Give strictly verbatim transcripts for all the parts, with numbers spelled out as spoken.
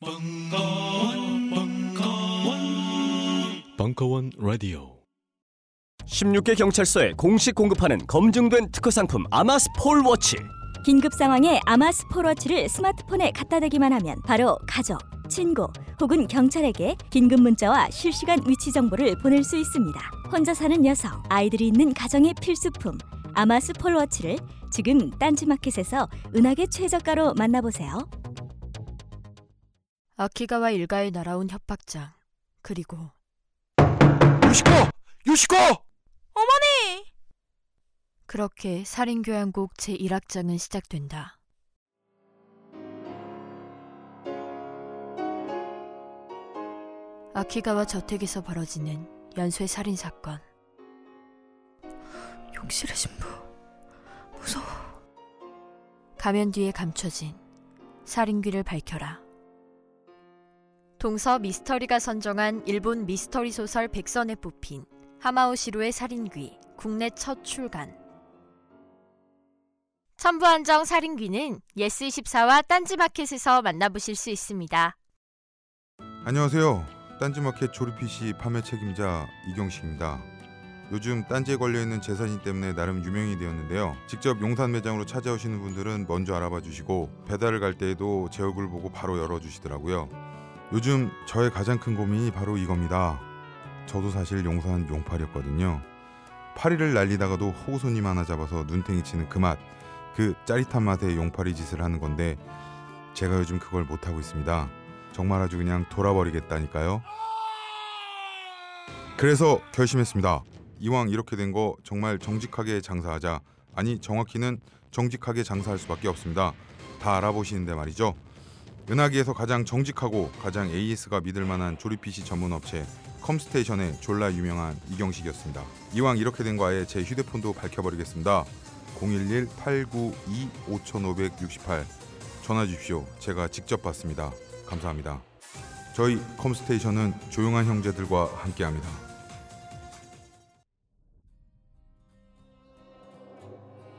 벙커원, 벙커원, 벙커원 라디오. 십육 개 경찰서에 공식 공급하는 검증된 특허 상품 아마스폴 워치. 긴급 상황에 아마스폴 워치를 스마트폰에 갖다 대기만 하면 바로 가족, 친구 혹은 경찰에게 긴급 문자와 실시간 위치 정보를 보낼 수 있습니다. 혼자 사는 여성, 아이들이 있는 가정의 필수품 아마스폴 워치를 지금 딴지 마켓에서 은하계 최저가로 만나보세요. 아키가와 일가에 날아온 협박장, 그리고 요시코! 요시코! 어머니! 그렇게 살인교향곡 제일 악장은 시작된다. 아키가와 저택에서 벌어지는 연쇄 살인사건. 용실의 신부, 무서워. 가면 뒤에 감춰진 살인귀를 밝혀라. 동서 미스터리가 선정한 일본 미스터리 소설 백선에 뽑힌 하마오시로의 살인귀, 국내 첫 출간. 천부한정 살인귀는 예스이십사와 딴지 마켓에서 만나보실 수 있습니다. 안녕하세요. 딴지 마켓 조립 피씨 판매 책임자 이경식입니다. 요즘 딴지에 걸려있는 재산이 때문에 나름 유명이 되었는데요. 직접 용산 매장으로 찾아오시는 분들은 먼저 알아봐 주시고, 배달을 갈 때에도 제 얼굴 보고 바로 열어주시더라고요. 요즘 저의 가장 큰 고민이 바로 이겁니다. 저도 사실 용산 용팔이었거든요. 파리를 날리다가도 호구손님 하나 잡아서 눈탱이 치는 그 맛, 그 짜릿한 맛에 용팔이 짓을 하는 건데 제가 요즘 그걸 못하고 있습니다. 정말 아주 그냥 돌아버리겠다니까요. 그래서 결심했습니다. 이왕 이렇게 된 거 정말 정직하게 장사하자. 아니, 정확히는 정직하게 장사할 수밖에 없습니다. 다 알아보시는데 말이죠. 은하계에서 가장 정직하고 가장 에이에스가 믿을 만한 조립 피씨 전문 업체 컴스테이션의 졸라 유명한 이경식이었습니다. 이왕 이렇게 된 거 아예 제 휴대폰도 밝혀버리겠습니다. 공일일 팔구이 오오육팔 전화 주십시오. 제가 직접 받습니다. 감사합니다. 저희 컴스테이션은 조용한 형제들과 함께합니다.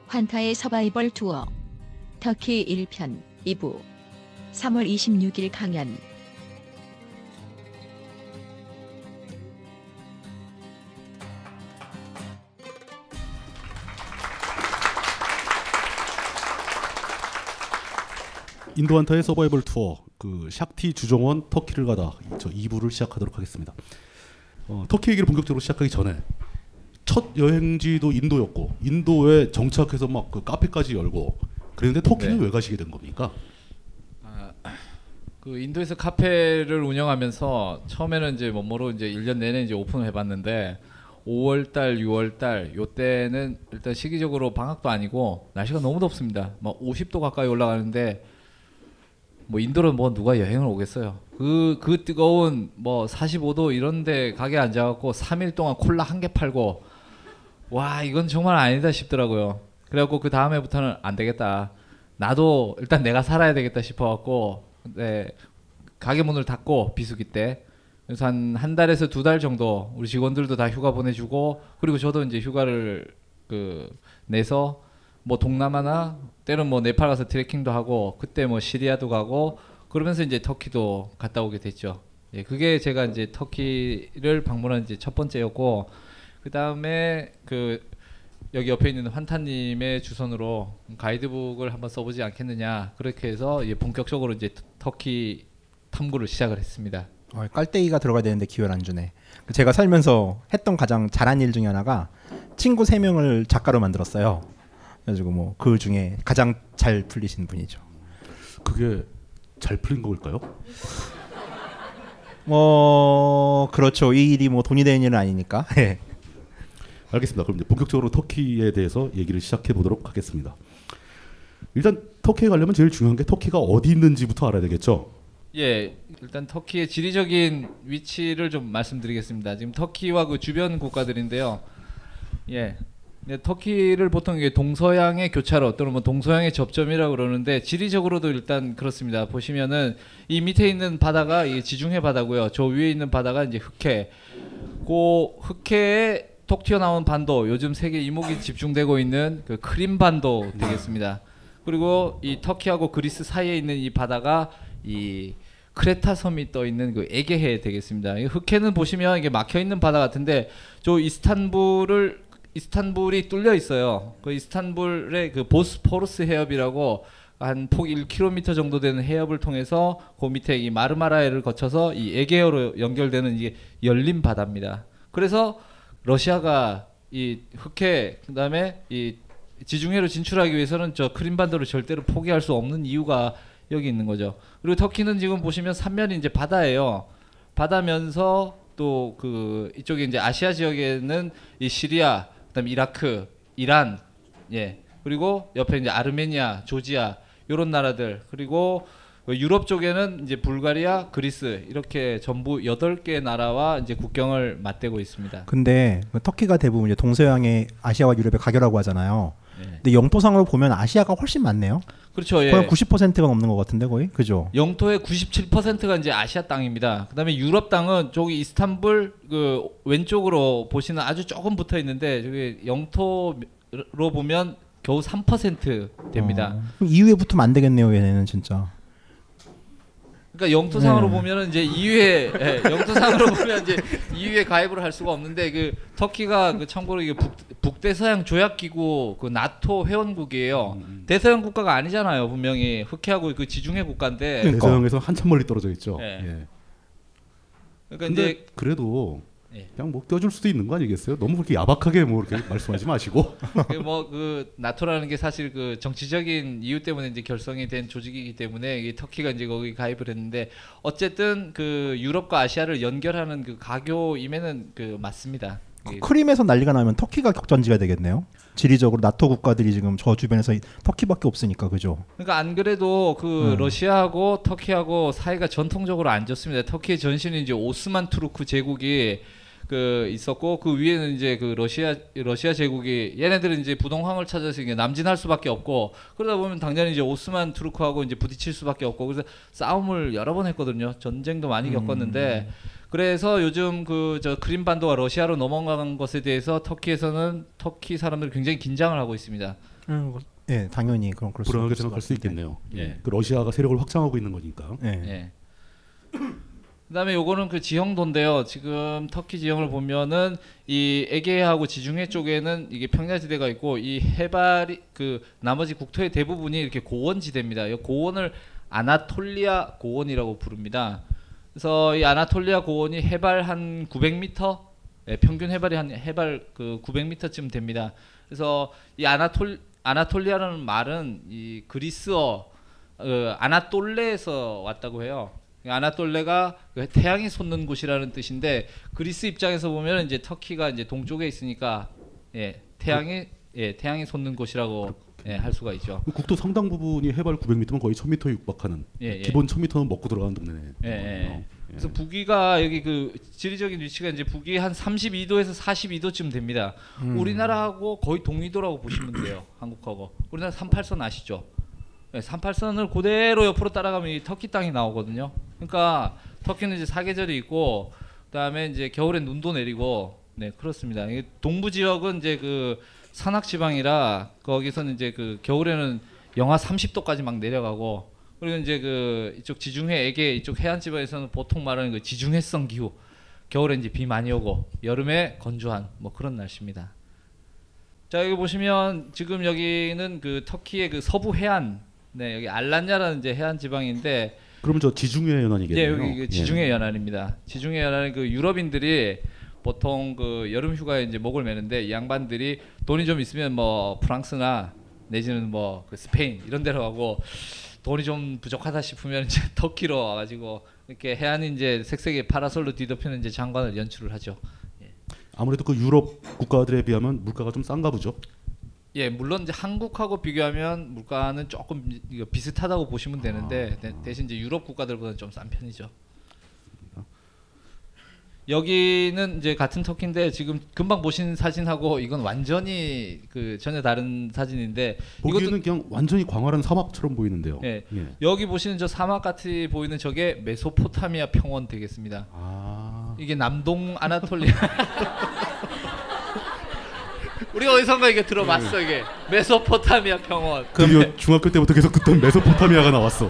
환타의 서바이벌 투어 터키 일 편 이 부 삼월 이십육일 강연. 인도 환타의 서바이벌 투어, 그 샥티 주종원 터키를 가다 저 이 부를 시작하도록 하겠습니다. 어, 터키 얘기를 본격적으로 시작하기 전에 첫 여행지도 인도였고 인도에 정착해서 막 그 카페까지 열고 그랬는데 터키는 네. 왜 가시게 된 겁니까? 그 인도에서 카페를 운영하면서 처음에는 이제 뭐뭐로 이제 일 년 내내 이제 오픈을 해봤는데 오월달, 유월달 요때는 일단 시기적으로 방학도 아니고 날씨가 너무 덥습니다. 막 오십 도 가까이 올라가는데 뭐 인도로 뭐 누가 여행을 오겠어요. 그, 그 뜨거운 뭐 사십오 도 이런데 가게 앉아갖고 삼 일 동안 콜라 한 개 팔고 와 이건 정말 아니다 싶더라고요. 그래갖고 그 다음에부터는 안 되겠다. 나도 일단 내가 살아야 되겠다 싶어갖고 네, 가게 문을 닫고 비수기 때 그래서 한 한 달에서 두 달 정도 우리 직원들도 다 휴가 보내주고 그리고 저도 이제 휴가를 그 내서 뭐 동남아나 때론 뭐 네팔 가서 트레킹도 하고 그때 뭐 시리아도 가고 그러면서 이제 터키도 갔다 오게 됐죠. 예, 그게 제가 이제 터키를 방문한 이제 첫 번째였고 그 다음에 그 여기 옆에 있는 환타님의 주선으로 가이드북을 한번 써보지 않겠느냐 그렇게 해서 예, 본격적으로 이제 터키 탐구를 시작을 했습니다. 어, 깔때기가 들어가야 되는데 기회를 안 주네. 제가 살면서 했던 가장 잘한 일 중에 하나가 친구 세 명을 작가로 만들었어요. 그래가지고 뭐 그 중에 가장 잘 풀리신 분이죠. 그게 잘 풀린 걸까요? 뭐 어, 그렇죠. 이 일이 뭐 돈이 되는 일은 아니니까. 알겠습니다. 그럼 이제 본격적으로 터키에 대해서 얘기를 시작해 보도록 하겠습니다. 일단 터키에 가려면 제일 중요한 게 터키가 어디 있는지부터 알아야 되겠죠? 예, 일단 터키의 지리적인 위치를 좀 말씀드리겠습니다. 지금 터키와 그 주변 국가들인데요. 예, 터키를 보통 이게 동서양의 교차로 또는 뭐 동서양의 접점이라고 그러는데 지리적으로도 일단 그렇습니다. 보시면은 이 밑에 있는 바다가 이 지중해 바다고요. 저 위에 있는 바다가 이제 흑해. 고 흑해의 톡 튀어나온 반도, 요즘 세계 이목이 집중되고 있는 그 크림 반도 되겠습니다. 그리고 이 터키하고 그리스 사이에 있는 이 바다가 이 크레타 섬이 떠 있는 그 에게해 되겠습니다. 흑해는 보시면 이게 막혀 있는 바다 같은데 저 이스탄불을 이스탄불이 뚫려 있어요. 그 이스탄불의 그 보스포러스 해협이라고 한 폭 일 킬로미터 정도 되는 해협을 통해서 그 밑에 이 마르마라해를 거쳐서 이 에게해로 연결되는 이게 열린 바다입니다. 그래서 러시아가 이 흑해 그다음에 이 지중해로 진출하기 위해서는 저 크림반도를 절대로 포기할 수 없는 이유가 여기 있는 거죠. 그리고 터키는 지금 보시면 삼면이 이제 바다예요. 바다면서 또 그 이쪽에 이제 아시아 지역에는 이 시리아, 그다음에 이라크, 이란, 예 그리고 옆에 이제 아르메니아, 조지아 이런 나라들 그리고 유럽 쪽에는 이제 불가리아, 그리스 이렇게 전부 여덟 개 나라와 이제 국경을 맞대고 있습니다. 근데 터키가 대부분 이제 동서양의 아시아와 유럽의 가교라고 하잖아요. 예. 근데 영토상으로 보면 아시아가 훨씬 많네요. 그렇죠. 예. 거의 구십 퍼센트가 넘는 것 같은데 거의 그죠? 영토의 구십칠 퍼센트가 이제 아시아 땅입니다. 그다음에 유럽 땅은 저기 이스탄불 그 왼쪽으로 보시는 아주 조금 붙어 있는데 저기 영토로 보면 겨우 삼 퍼센트 됩니다. 어. 그럼 이유에 붙으면 안 되겠네요, 얘네는 진짜. 그러니까 영토상으로 네. 보면은 이제 이유에 예, 영토상으로 보면 이제 이유에 가입을 할 수가 없는데 그 터키가 그 참고로 이게 북 북대서양 조약기구 그 나토 회원국이에요. 음. 대서양 국가가 아니잖아요. 분명히 흑해하고 그 지중해 국가인데 대서양에서 한참 멀리 떨어져 있죠. 예. 예. 그러니까 근데 그래도 예. 그냥 뭐 껴줄 수도 있는 거 아니겠어요? 너무 그렇게 야박하게 뭐 이렇게 말씀하지 마시고. 뭐 그 나토라는 게 사실 그 정치적인 이유 때문에 이제 결성이 된 조직이기 때문에 이 터키가 이제 거기 가입을 했는데 어쨌든 그 유럽과 아시아를 연결하는 그 가교임에는 그 맞습니다. 그 크림에서 난리가 나면 터키가 격전지가 되겠네요. 지리적으로 나토 국가들이 지금 저 주변에서 터키밖에 없으니까 그죠. 그러니까 안 그래도 그 음. 러시아하고 터키하고 사이가 전통적으로 안 좋습니다. 터키의 전신이 이제 오스만 투르크 제국이 그 있었고 그 위에는 이제 그 러시아 러시아 제국이 얘네들은 이제 부동항을 찾아서 이제 남진할 수밖에 없고 그러다 보면 당연히 이제 오스만 투르크하고 이제 부딪힐 수밖에 없고 그래서 싸움을 여러 번 했거든요. 전쟁도 많이 겪었는데. 음. 그래서 요즘 그 저 크림반도가 러시아로 넘어간 것에 대해서 터키에서는 터키 사람들이 굉장히 긴장을 하고 있습니다. 음, 예, 당연히 그런 그럴 불안하게 수 생각할 수 있겠네요. 예, 그 러시아가 세력을 확장하고 있는 거니까. 예. 예. 그다음에 요거는 그 지형도인데요. 지금 터키 지형을 보면은 이 에게해하고 지중해 쪽에는 이게 평야지대가 있고 이 해발이 그 나머지 국토의 대부분이 이렇게 고원지대입니다. 이 고원을 아나톨리아 고원이라고 부릅니다. 그래서 이 아나톨리아 고원이 해발 한 구백 미터, 네, 평균 해발이 한 해발 그 구백 미터쯤 됩니다. 그래서 이 아나톨 아나톨리아라는 말은 이 그리스어 그 아나톨레에서 왔다고 해요. 아나톨레가 태양이 솟는 곳이라는 뜻인데 그리스 입장에서 보면 이제 터키가 이제 동쪽에 있으니까 예, 태양이 예, 태양이 솟는 곳이라고 예, 할 수가 있죠. 국도 상당 부분이 해발 구백 미터면 거의 천 미터에 육박하는 예, 예. 기본 천 미터는 먹고 들어가는 동네네. 예, 예. 그래서 북위가 여기 그 지리적인 위치가 이제 북위 한 삼십이 도에서 사십이 도쯤 됩니다. 음. 우리나라하고 거의 동위도라고 보시면 돼요. 한국하고. 우리나라 삼십팔선 아시죠? 예, 삼십팔선을 그대로 옆으로 따라가면 이 터키 땅이 나오거든요. 그러니까 터키는 이제 사계절이 있고 그다음에 이제 겨울엔 눈도 내리고 네, 그렇습니다. 이게 동부 지역은 이제 그 산악 지방이라 거기서는 이제 그 겨울에는 영하 삼십 도까지 막 내려가고 그리고 이제 그 이쪽 지중해 에게 이쪽 해안 지방에서는 보통 말하는 그 지중해성 기후 겨울에 이제 비 많이 오고 여름에 건조한 뭐 그런 날씨입니다. 자 여기 보시면 지금 여기는 그 터키의 그 서부 해안 네 여기 알란야라는 이제 해안 지방인데 그럼 저 지중해 연안이겠네요. 네 여기 그 지중해 예. 연안입니다. 지중해 연안은 그 유럽인들이 보통 그 여름 휴가에 이제 목을 매는데 이 양반들이 돈이 좀 있으면 뭐 프랑스나 내지는 뭐 그 스페인 이런 데로 가고 돈이 좀 부족하다 싶으면 이제 터키로 와가지고 이렇게 해안 이제 색색의 파라솔로 뒤덮이는 이제 장관을 연출을 하죠. 예. 아무래도 그 유럽 국가들에 비하면 물가가 좀 싼가 보죠. 예, 물론 이제 한국하고 비교하면 물가는 조금 비슷하다고 보시면 되는데 아... 대, 대신 이제 유럽 국가들보다는 좀 싼 편이죠. 여기는 이제 같은 터키인데 지금 금방 보신 사진하고 이건 완전히 그 전혀 다른 사진인데 보기에는 그냥 완전히 광활한 사막처럼 보이는데요. 네. 예. 여기 보시는 저 사막 같이 보이는 저게 메소포타미아 평원 되겠습니다. 아. 이게 남동 아나톨리아. 우리가 어디선가 이게 들어봤어 이게 메소포타미아 평원. 그럼 중학교 때부터 계속 듣던 메소포타미아가 나왔어.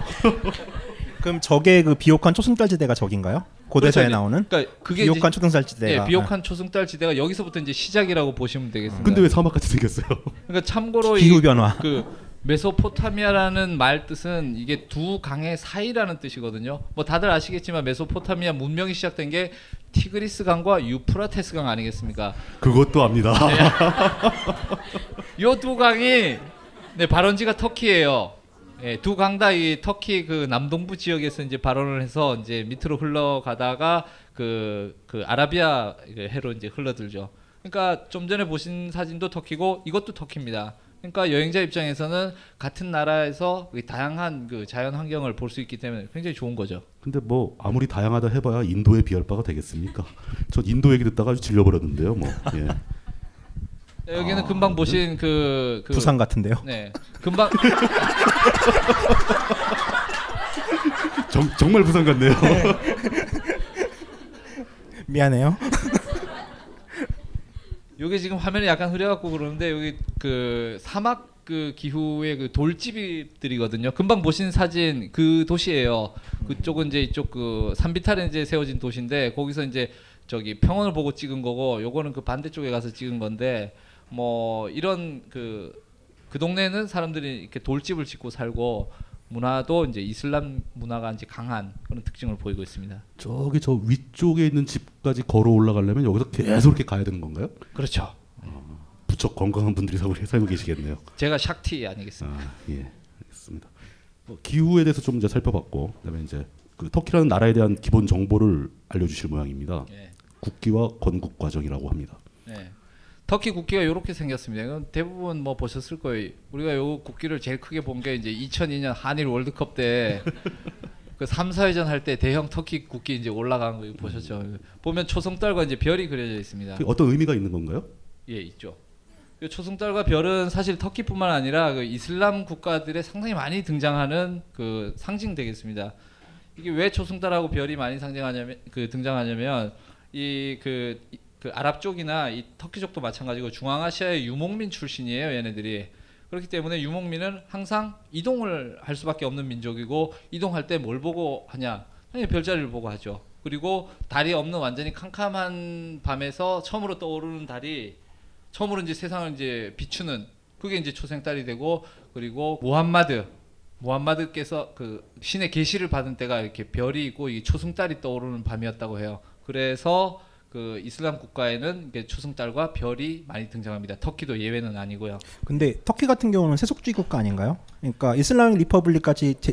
그럼 적의 그 비옥한 초승달지대가 적인가요? 고대사에 그렇죠. 나오는 그러니까 그게 비옥한 초승달지대가 예, 비옥한 초승달지대가 여기서부터 이제 시작이라고 보시면 되겠습니다. 근데 왜 사막같이 생겼어요? 그러니까 참고로 기후 변화. 그 메소포타미아라는 말 뜻은 이게 두 강의 사이라는 뜻이거든요. 뭐 다들 아시겠지만 메소포타미아 문명이 시작된 게 티그리스 강과 유프라테스 강 아니겠습니까? 그것도 압니다. 이 두 강이 네, 발원지가 터키예요. 예, 두 강 다 이 터키 그 남동부 지역에서 이제 발원을 해서 이제 밑으로 흘러가다가 그, 그 아라비아 해로 이제 흘러들죠. 그러니까 좀 전에 보신 사진도 터키고 이것도 터키입니다. 그러니까 여행자 입장에서는 같은 나라에서 다양한 그 자연 환경을 볼 수 있기 때문에 굉장히 좋은 거죠. 근데 뭐 아무리 다양하다 해봐야 인도의 비할 바가 되겠습니까? 전 인도 얘기 듣다가 아주 질려버렸는데요, 뭐. 예. 여기는 아, 금방 보신 그, 그 부산 같은데요. 네, 금방 정, 정말 부산 같네요. 네. 미안해요. 이게 지금 화면이 약간 흐려갖고 그러는데 여기 그 사막 그 기후의 그 돌집들이거든요. 금방 보신 사진 그 도시예요. 그쪽은 이제 이쪽 그 산비탈에 이제 세워진 도시인데 거기서 이제 저기 평원을 보고 찍은 거고 요거는 그 반대쪽에 가서 찍은 건데 뭐 이런 그, 그 동네는 사람들이 이렇게 돌집을 짓고 살고 문화도 이제 이슬람 문화가 이제 강한 그런 특징을 보이고 있습니다. 저기 저 위쪽에 있는 집까지 걸어 올라가려면 여기서 계속 이렇게 가야 되는 건가요? 그렇죠. 어, 부쩍 건강한 분들이 살고 계시겠네요. 제가 샥티 아니겠습니까? 아, 예, 알겠습니다. 뭐, 기후에 대해서 좀 이제 살펴봤고, 그다음에 이제 그 터키라는 나라에 대한 기본 정보를 알려주실 모양입니다. 예. 국기와 건국 과정이라고 합니다. 예. 터키 국기가 이렇게 생겼습니다. 이건 대부분 뭐 보셨을 거예요. 우리가 요 국기를 제일 크게 본 게 이제 이천이 년 한일 월드컵 때 그 삼, 사회전 할 때 대형 터키 국기 이제 올라간 거 보셨죠? 보면 초승달과 이제 별이 그려져 있습니다. 어떤 의미가 있는 건가요? 예, 있죠. 초승달과 별은 사실 터키뿐만 아니라 그 이슬람 국가들의 상당히 많이 등장하는 그 상징 되겠습니다. 이게 왜 초승달하고 별이 많이 상징하냐면 그 등장하냐면 이 그 그 아랍 쪽이나 이 터키족도 마찬가지고 중앙아시아의 유목민 출신이에요. 얘네들이. 그렇기 때문에 유목민은 항상 이동을 할 수밖에 없는 민족이고 이동할 때 뭘 보고 하냐. 아니, 별자리를 보고 하죠. 그리고 달이 없는 완전히 캄캄한 밤에서 처음으로 떠오르는 달이 처음으로 이제 세상을 이제 비추는 그게 이제 초승달이 되고 그리고 무함마드 무함마드께서 그 신의 계시를 받은 때가 이렇게 별이 있고 이 초승달이 떠오르는 밤이었다고 해요. 그래서 그 이슬람 국가에는 초승달과 별이 많이 등장합니다. 터키도 예외는 아니고요. 근데 터키 같은 경우는 세속주의 국가 아닌가요? 그러니까 이슬람 리퍼블릭까지 제,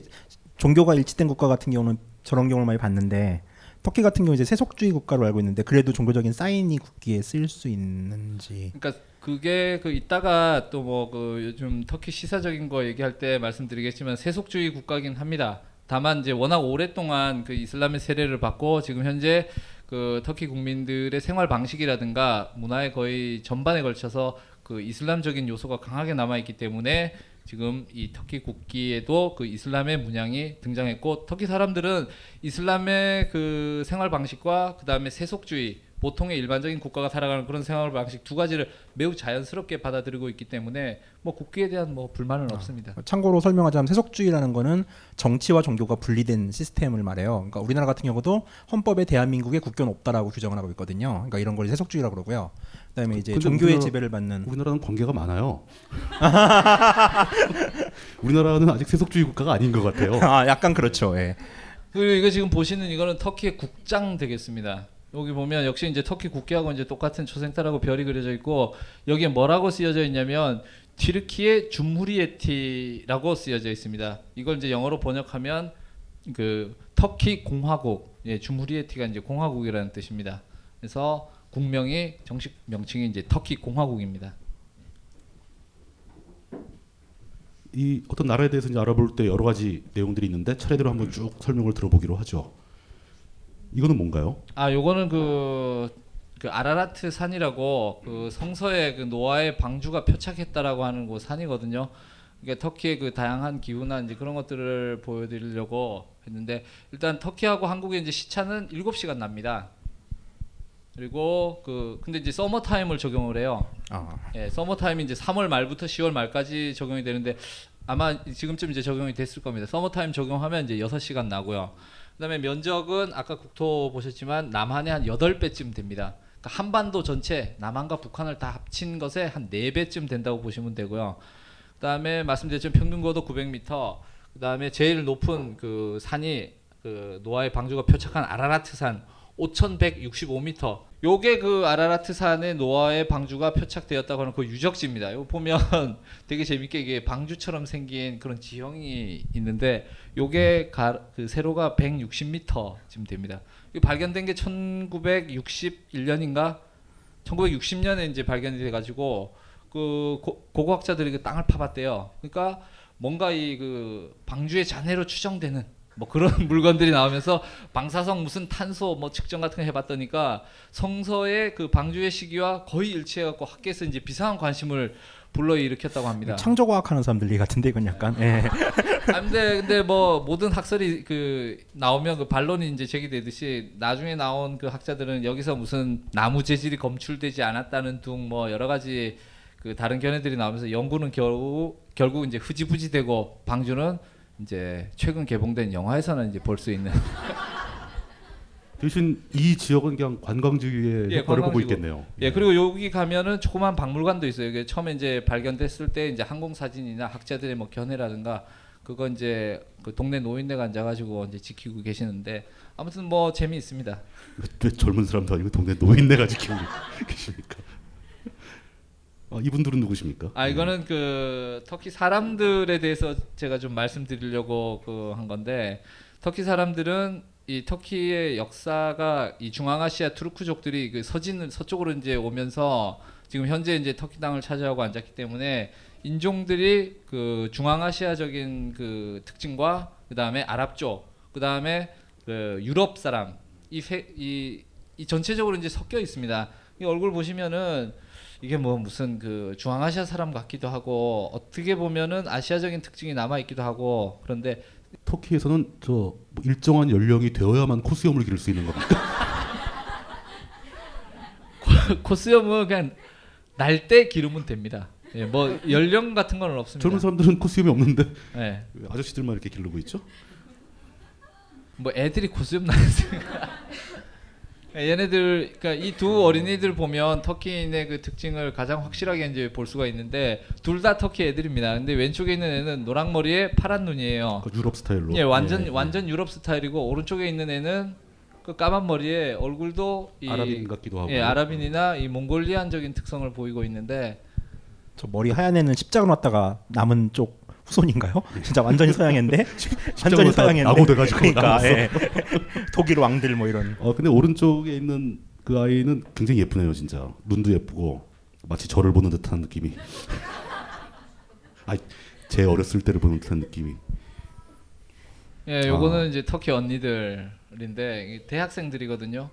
종교가 일치된 국가 같은 경우는 저런 경우를 많이 봤는데 터키 같은 경우는 이제 세속주의 국가로 알고 있는데 그래도 종교적인 사인이 국기에 쓸 수 있는지. 그러니까 그게 그 이따가 또 뭐 그 요즘 터키 시사적인 거 얘기할 때 말씀드리겠지만 세속주의 국가긴 합니다. 다만 이제 워낙 오랫동안 그 이슬람의 세례를 받고 지금 현재 그 터키 국민들의 생활 방식이라든가 문화의 거의 전반에 걸쳐서 그 이슬람적인 요소가 강하게 남아있기 때문에 지금 이 터키 국기에도 그 이슬람의 문양이 등장했고 터키 사람들은 이슬람의 그 생활 방식과 그 다음에 세속주의 보통의 일반적인 국가가 살아가는 그런 생활 방식 두 가지를 매우 자연스럽게 받아들이고 있기 때문에 뭐 국기에 대한 뭐 불만은 아, 없습니다. 참고로 설명하자면 세속주의라는 거는 정치와 종교가 분리된 시스템을 말해요. 그러니까 우리나라 같은 경우도 헌법에 대한민국의 국교는 없다라고 규정을 하고 있거든요. 그러니까 이런 걸 세속주의라고 그러고요. 그다음에 이제 종교의 우리나라, 지배를 받는 우리나라는 관계가 많아요. 우리나라는 아직 세속주의 국가가 아닌 것 같아요. 아, 약간 그렇죠. 예. 그리고 이거 지금 보시는 이거는 터키의 국장 되겠습니다. 여기 보면 역시 이제 터키 국기하고 이제 똑같은 초승달하고 별이 그려져 있고 여기에 뭐라고 쓰여져 있냐면 튀르키예 줌후리예티라고 쓰여져 있습니다. 이걸 이제 영어로 번역하면 그 터키 공화국, 예, 줌후리예티가 이제 공화국이라는 뜻입니다. 그래서 국명이 정식 명칭이 이제 터키 공화국입니다. 이 어떤 나라에 대해서 이제 알아볼 때 여러 가지 내용들이 있는데 차례대로 한번 쭉 설명을 들어보기로 하죠. 이거는 뭔가요? 아, 요거는 그, 그 아라라트산이라고 그 성서에 그 노아의 방주가 표착했다라고 하는 그 산이거든요. 그러니까 터키의 그 다양한 기후나 이제 그런 것들을 보여드리려고 했는데 일단 터키하고 한국의 이제 시차는 일곱 시간 납니다. 그리고 그 근데 이제 서머 타임을 적용을 해요. 아. 예, 서머 타임이 이제 삼월 말부터 시월 말까지 적용이 되는데 아마 지금쯤 이제 적용이 됐을 겁니다. 서머타임 적용하면 이제 여섯 시간 나고요. 그다음에 면적은 아까 국토 보셨지만 남한의 한 여덟 배쯤 됩니다. 그러니까 한반도 전체 남한과 북한을 다 합친 것에 한 네 배쯤 된다고 보시면 되고요. 그다음에 말씀드렸죠. 평균 고도 구백 미터. 그다음에 제일 높은 그 산이 그 노아의 방주가 표착한 아라라트산 오천백육십오 미터. 요게 그 아라라트산에 노아의 방주가 표착되었다고 하는 그 유적지입니다. 이거 보면 되게 재밌게 이게 방주처럼 생긴 그런 지형이 있는데 요게 가, 그 세로가 백육십 미터쯤 됩니다. 이게 발견된 게 천구백육십일 년인가? 천구백육십 년에 이제 발견이 돼가지고 그 고, 고고학자들이 그 땅을 파봤대요. 그러니까 뭔가 이 그 방주의 잔해로 추정되는 뭐 그런 물건들이 나오면서 방사성 무슨 탄소 뭐 측정 같은 거 해봤더니까 성서의 그 방주의 시기와 거의 일치해갖고 학계에서 이제 비상한 관심을 불러일으켰다고 합니다. 창조과학하는 사람들이 같은데 이건 약간. 네. 네. 아, 근데 근데 뭐 모든 학설이 그 나오면 그 반론이 이제 제기되듯이 나중에 나온 그 학자들은 여기서 무슨 나무 재질이 검출되지 않았다는 둥 뭐 여러 가지 그 다른 견해들이 나오면서 연구는 겨우 결국 이제 흐지부지되고 방주는 이제 최근 개봉된 영화에서는 이제 볼 수 있는. 대신 이 지역은 그냥 관광지의 예, 효과를 보고 있겠네요. 예, 그리고 여기 가면은 조그만 박물관도 있어요. 이게 처음에 이제 발견됐을 때 이제 항공 사진이나 학자들의 뭐 견해라든가 그거 이제 그 동네 노인네가 앉아가지고 이제 지키고 계시는데 아무튼 뭐 재미 있습니다. 왜 젊은 사람도 아니고 동네 노인네가 지키고 계십니까? 어, 이분들은 누구십니까? 아 이거는 그 터키 사람들에 대해서 제가 좀 말씀드리려고 그 한 건데 터키 사람들은 이 터키의 역사가 이 중앙아시아 투르크족들이 그 서진 서쪽으로 이제 오면서 지금 현재 이제 터키 땅을 차지하고 앉았기 때문에 인종들이 그 중앙아시아적인 그 특징과 그 다음에 아랍족 그 다음에 그 유럽 사람 이, 이, 이 전체적으로 이제 섞여 있습니다. 이 얼굴 보시면은. 이게 뭐 무슨 그 중앙아시아 사람 같기도 하고 어떻게 보면은 아시아적인 특징이 남아 있기도 하고 그런데 터키에서는 저 일정한 연령이 되어야만 코수염을 기를 수 있는 겁니까? 코수염은 그냥 날 때 기르면 됩니다. 예, 뭐 연령 같은 건 없습니다. 젊은 사람들은 코수염이 없는데 네. 아저씨들만 이렇게 기르고 있죠? 뭐 애들이 코수염 나겠습니까? 얘네들, 그러니까 이 두 어린이들 보면 터키인의 그 특징을 가장 확실하게 이제 볼 수가 있는데 둘 다 터키 애들입니다. 근데 왼쪽에 있는 애는 노랑 머리에 파란 눈이에요. 그 유럽 스타일로. 예, 완전 예. 완전 유럽 스타일이고 오른쪽에 있는 애는 그 까만 머리에 얼굴도 이, 아랍인 같기도 하고. 예, 아랍인이나 이 몽골리안적인 특성을 보이고 있는데 저 머리 하얀 애는 십자군 왔다가 남은 쪽 후손인가요? 진짜 완전히 서양인데 완전히 서양인데 나고 돼가지고 그러니까 예. 독일 왕들 뭐 이런. 어 근데 오른쪽에 있는 그 아이는 굉장히 예쁘네요, 진짜 눈도 예쁘고 마치 저를 보는 듯한 느낌이. 아, 제 어렸을 때를 보는 듯한 느낌이. 예, 요거는 아. 이제 터키 언니들인데 대학생들이거든요.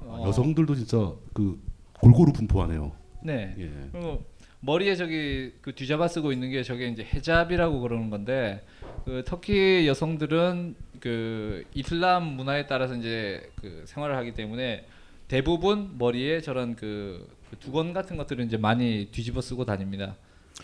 어. 여성들도 진짜 그 골고루 분포하네요. 네. 예. 그리고 머리에 저기 그 뒤잡아 쓰고 있는 게 저게 이제 헤잡이라고 그러는 건데 그 터키 여성들은 그 이슬람 문화에 따라서 이제 그 생활을 하기 때문에 대부분 머리에 저런 그 두건 같은 것들을 이제 많이 뒤집어 쓰고 다닙니다.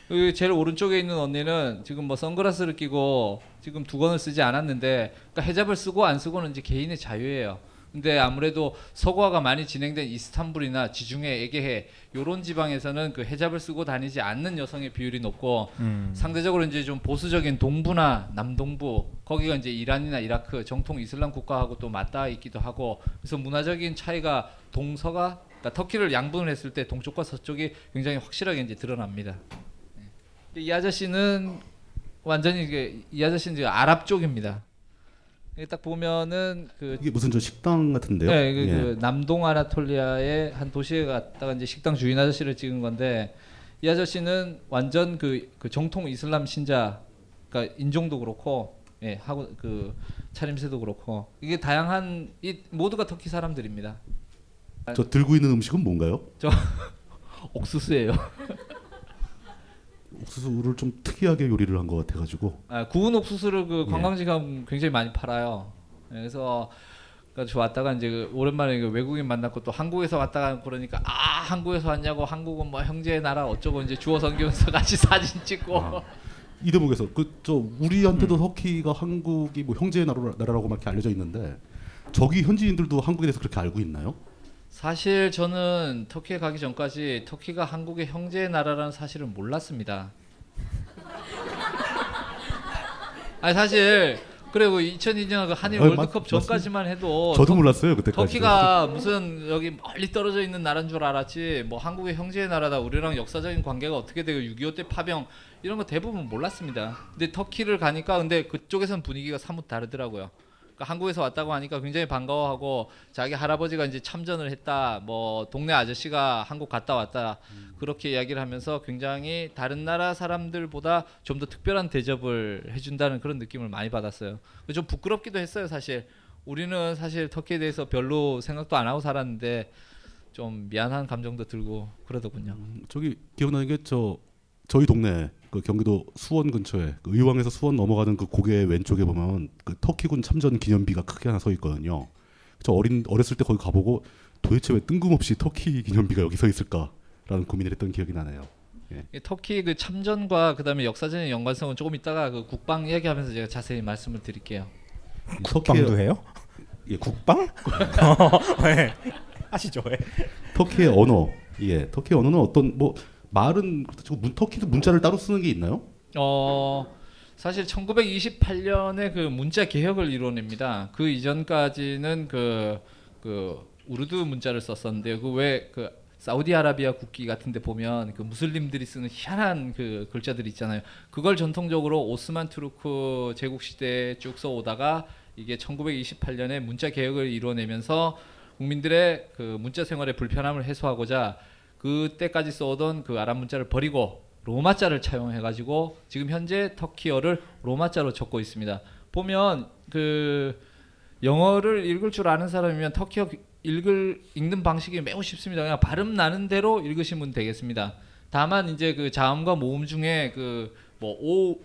그 제일 오른쪽에 있는 언니는 지금 뭐 선글라스를 끼고 지금 두건을 쓰지 않았는데 그러니까 헤잡을 쓰고 안 쓰고는 이제 개인의 자유예요. 근데 아무래도 서구화가 많이 진행된 이스탄불이나 지중해, 에게해 요런 지방에서는 그 헤잡을 쓰고 다니지 않는 여성의 비율이 높고 음. 상대적으로 이제 좀 보수적인 동부나 남동부 거기가 이제 이란이나 이라크 정통 이슬람 국가하고 또 맞닿아 있기도 하고 그래서 문화적인 차이가 동서가 그러니까 터키를 양분을 했을 때 동쪽과 서쪽이 굉장히 확실하게 이제 드러납니다. 이 아저씨는 완전히 이게 이 아저씨는 이제 아랍 쪽입니다. 딱 보면은 그 이게 무슨 저 식당 같은데요? 네, 그, 예. 그 남동 아나톨리아의 한 도시에 갔다가 이제 식당 주인 아저씨를 찍은 건데 이 아저씨는 완전 그, 그 정통 이슬람 신자, 그러니까 인종도 그렇고, 예, 하고 그 차림새도 그렇고 이게 다양한 이 모두가 터키 사람들입니다. 저 들고 있는 음식은 뭔가요? 저 옥수수예요. 옥수수를 좀 특이하게 요리를 한 것 같아가지고. 아 구운 옥수수를 그 관광지 가면 예. 굉장히 많이 팔아요. 그래서 저 왔다가 이제 오랜만에 외국인 만났고 또 한국에서 왔다가 그러니까 아 한국에서 왔냐고 한국은 뭐 형제의 나라 어쩌고 이제 주워 섬기면서 같이 사진 찍고. 아, 이대목에서 그 저 우리한테도 음. 터키가 한국이 뭐 형제의 나라, 나라라고 막 이렇게 알려져 있는데 저기 현지인들도 한국에 대해서 그렇게 알고 있나요? 사실 저는 터키에 가기 전까지 터키가 한국의 형제의 나라라는 사실을 몰랐습니다. 아니 사실 그리고 이천이 년 한일 아니, 월드컵 맞, 전까지만 해도 저도 터, 몰랐어요 그때까지. 터키가 무슨 여기 멀리 떨어져 있는 나라인 줄 알았지. 뭐 한국의 형제의 나라다. 우리랑 역사적인 관계가 어떻게 되고 육이오 때 파병 이런 거 대부분 몰랐습니다. 근데 터키를 가니까 근데 그쪽에선 분위기가 사뭇 다르더라고요. 그러니까 한국에서 왔다고 하니까 굉장히 반가워하고 자기 할아버지가 이제 참전을 했다. 뭐 동네 아저씨가 한국 갔다 왔다. 음. 그렇게 이야기를 하면서 굉장히 다른 나라 사람들보다 좀 더 특별한 대접을 해준다는 그런 느낌을 많이 받았어요. 좀 부끄럽기도 했어요. 사실 우리는 사실 터키에 대해서 별로 생각도 안 하고 살았는데 좀 미안한 감정도 들고 그러더군요. 음, 저기 기억나는 게 저 저희 동네 그 경기도 수원 근처에 그 의왕에서 수원 넘어가는 그 고개 왼쪽에 보면 그 터키군 참전 기념비가 크게 하나 서 있거든요. 저 어린 어렸을 때 거기 가보고 도대체 왜 뜬금없이 터키 기념비가 여기 서 있을까라는 고민을 했던 기억이 나네요. 예. 터키 그 참전과 그다음에 역사적인 연관성은 조금 이따가 그 국방 얘기하면서 제가 자세히 말씀을 드릴게요. 국방도 해요? 예, 국방? 네. 아시죠? 네. 터키의 언어, 예, 터키 언어는 어떤 뭐 말은 문, 터키도 문자를 따로 쓰는 게 있나요? 어 사실 천구백이십팔 년에 그 문자 개혁을 이뤄냅니다. 그 이전까지는 그, 그 우르드 문자를 썼었는데 그 왜 그 사우디아라비아 국기 같은데 보면 그 무슬림들이 쓰는 희한한 그 글자들이 있잖아요. 그걸 전통적으로 오스만 투르크 제국 시대에 쭉 써오다가 이게 천구백이십팔 년에 문자 개혁을 이뤄내면서 국민들의 그 문자 생활의 불편함을 해소하고자 그때까지 써오던 그 아랍 문자를 버리고 로마자를 차용해가지고 지금 현재 터키어를 로마자로 적고 있습니다. 보면 그 영어를 읽을 줄 아는 사람이면 터키어 읽을 읽는 방식이 매우 쉽습니다. 그냥 발음 나는 대로 읽으시면 되겠습니다. 다만 이제 그 자음과 모음 중에 그 뭐 오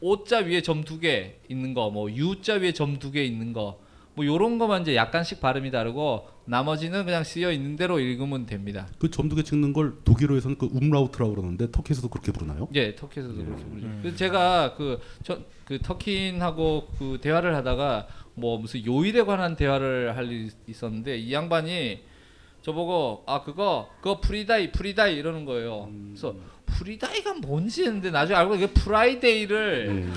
오자 위에 점 두 개 있는 거, 뭐 유자 위에 점 두 개 있는 거, 뭐 요런 거만 이제 약간씩 발음이 다르고 나머지는 그냥 쓰여 있는 대로 읽으면 됩니다. 그 점 두 개 찍는 걸 독일어에서는 그 움라우트라고 그러는데 터키에서도 그렇게 부르나요? 예, 터키에서도 예. 그렇게 부르죠. 음. 그래서 제가 그, 저, 그 터키인하고 그 대화를 하다가 뭐 무슨 요일에 관한 대화를 할 일이 있었는데 이 양반이 저보고 아 그거 그거 프리다이 프리다이 이러는 거예요. 음. 그래서 프리다이가 뭔지 했는데 나중에 알고 이게 프라이데이를 음.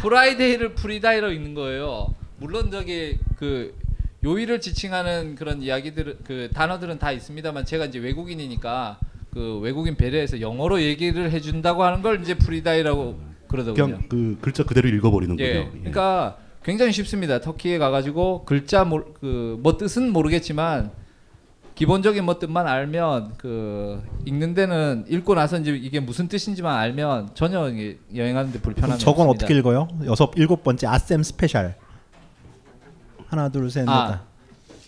프라이데이를 프리다이로 읽는 거예요. 물론 저기 그 요일을 지칭하는 그런 이야기들 그 단어들은 다 있습니다만 제가 이제 외국인이니까 그 외국인 배려해서 영어로 얘기를 해준다고 하는 걸 이제 프리다이라고 그러더군요. 그냥 그 글자 그대로 읽어버리는 거죠. 예. 그러니까 굉장히 쉽습니다. 터키에 가가지고 글자 모, 그 뭐 뜻은 모르겠지만 기본적인 뭐 뜻만 알면 그 읽는 데는 읽고 나서 이제 이게 무슨 뜻인지만 알면 전혀 여행하는데 불편함이 없습니다. 저건 어떻게 읽어요? 여섯 일곱 번째 아셈 스페셜. 하나 둘 셋 넷. 아,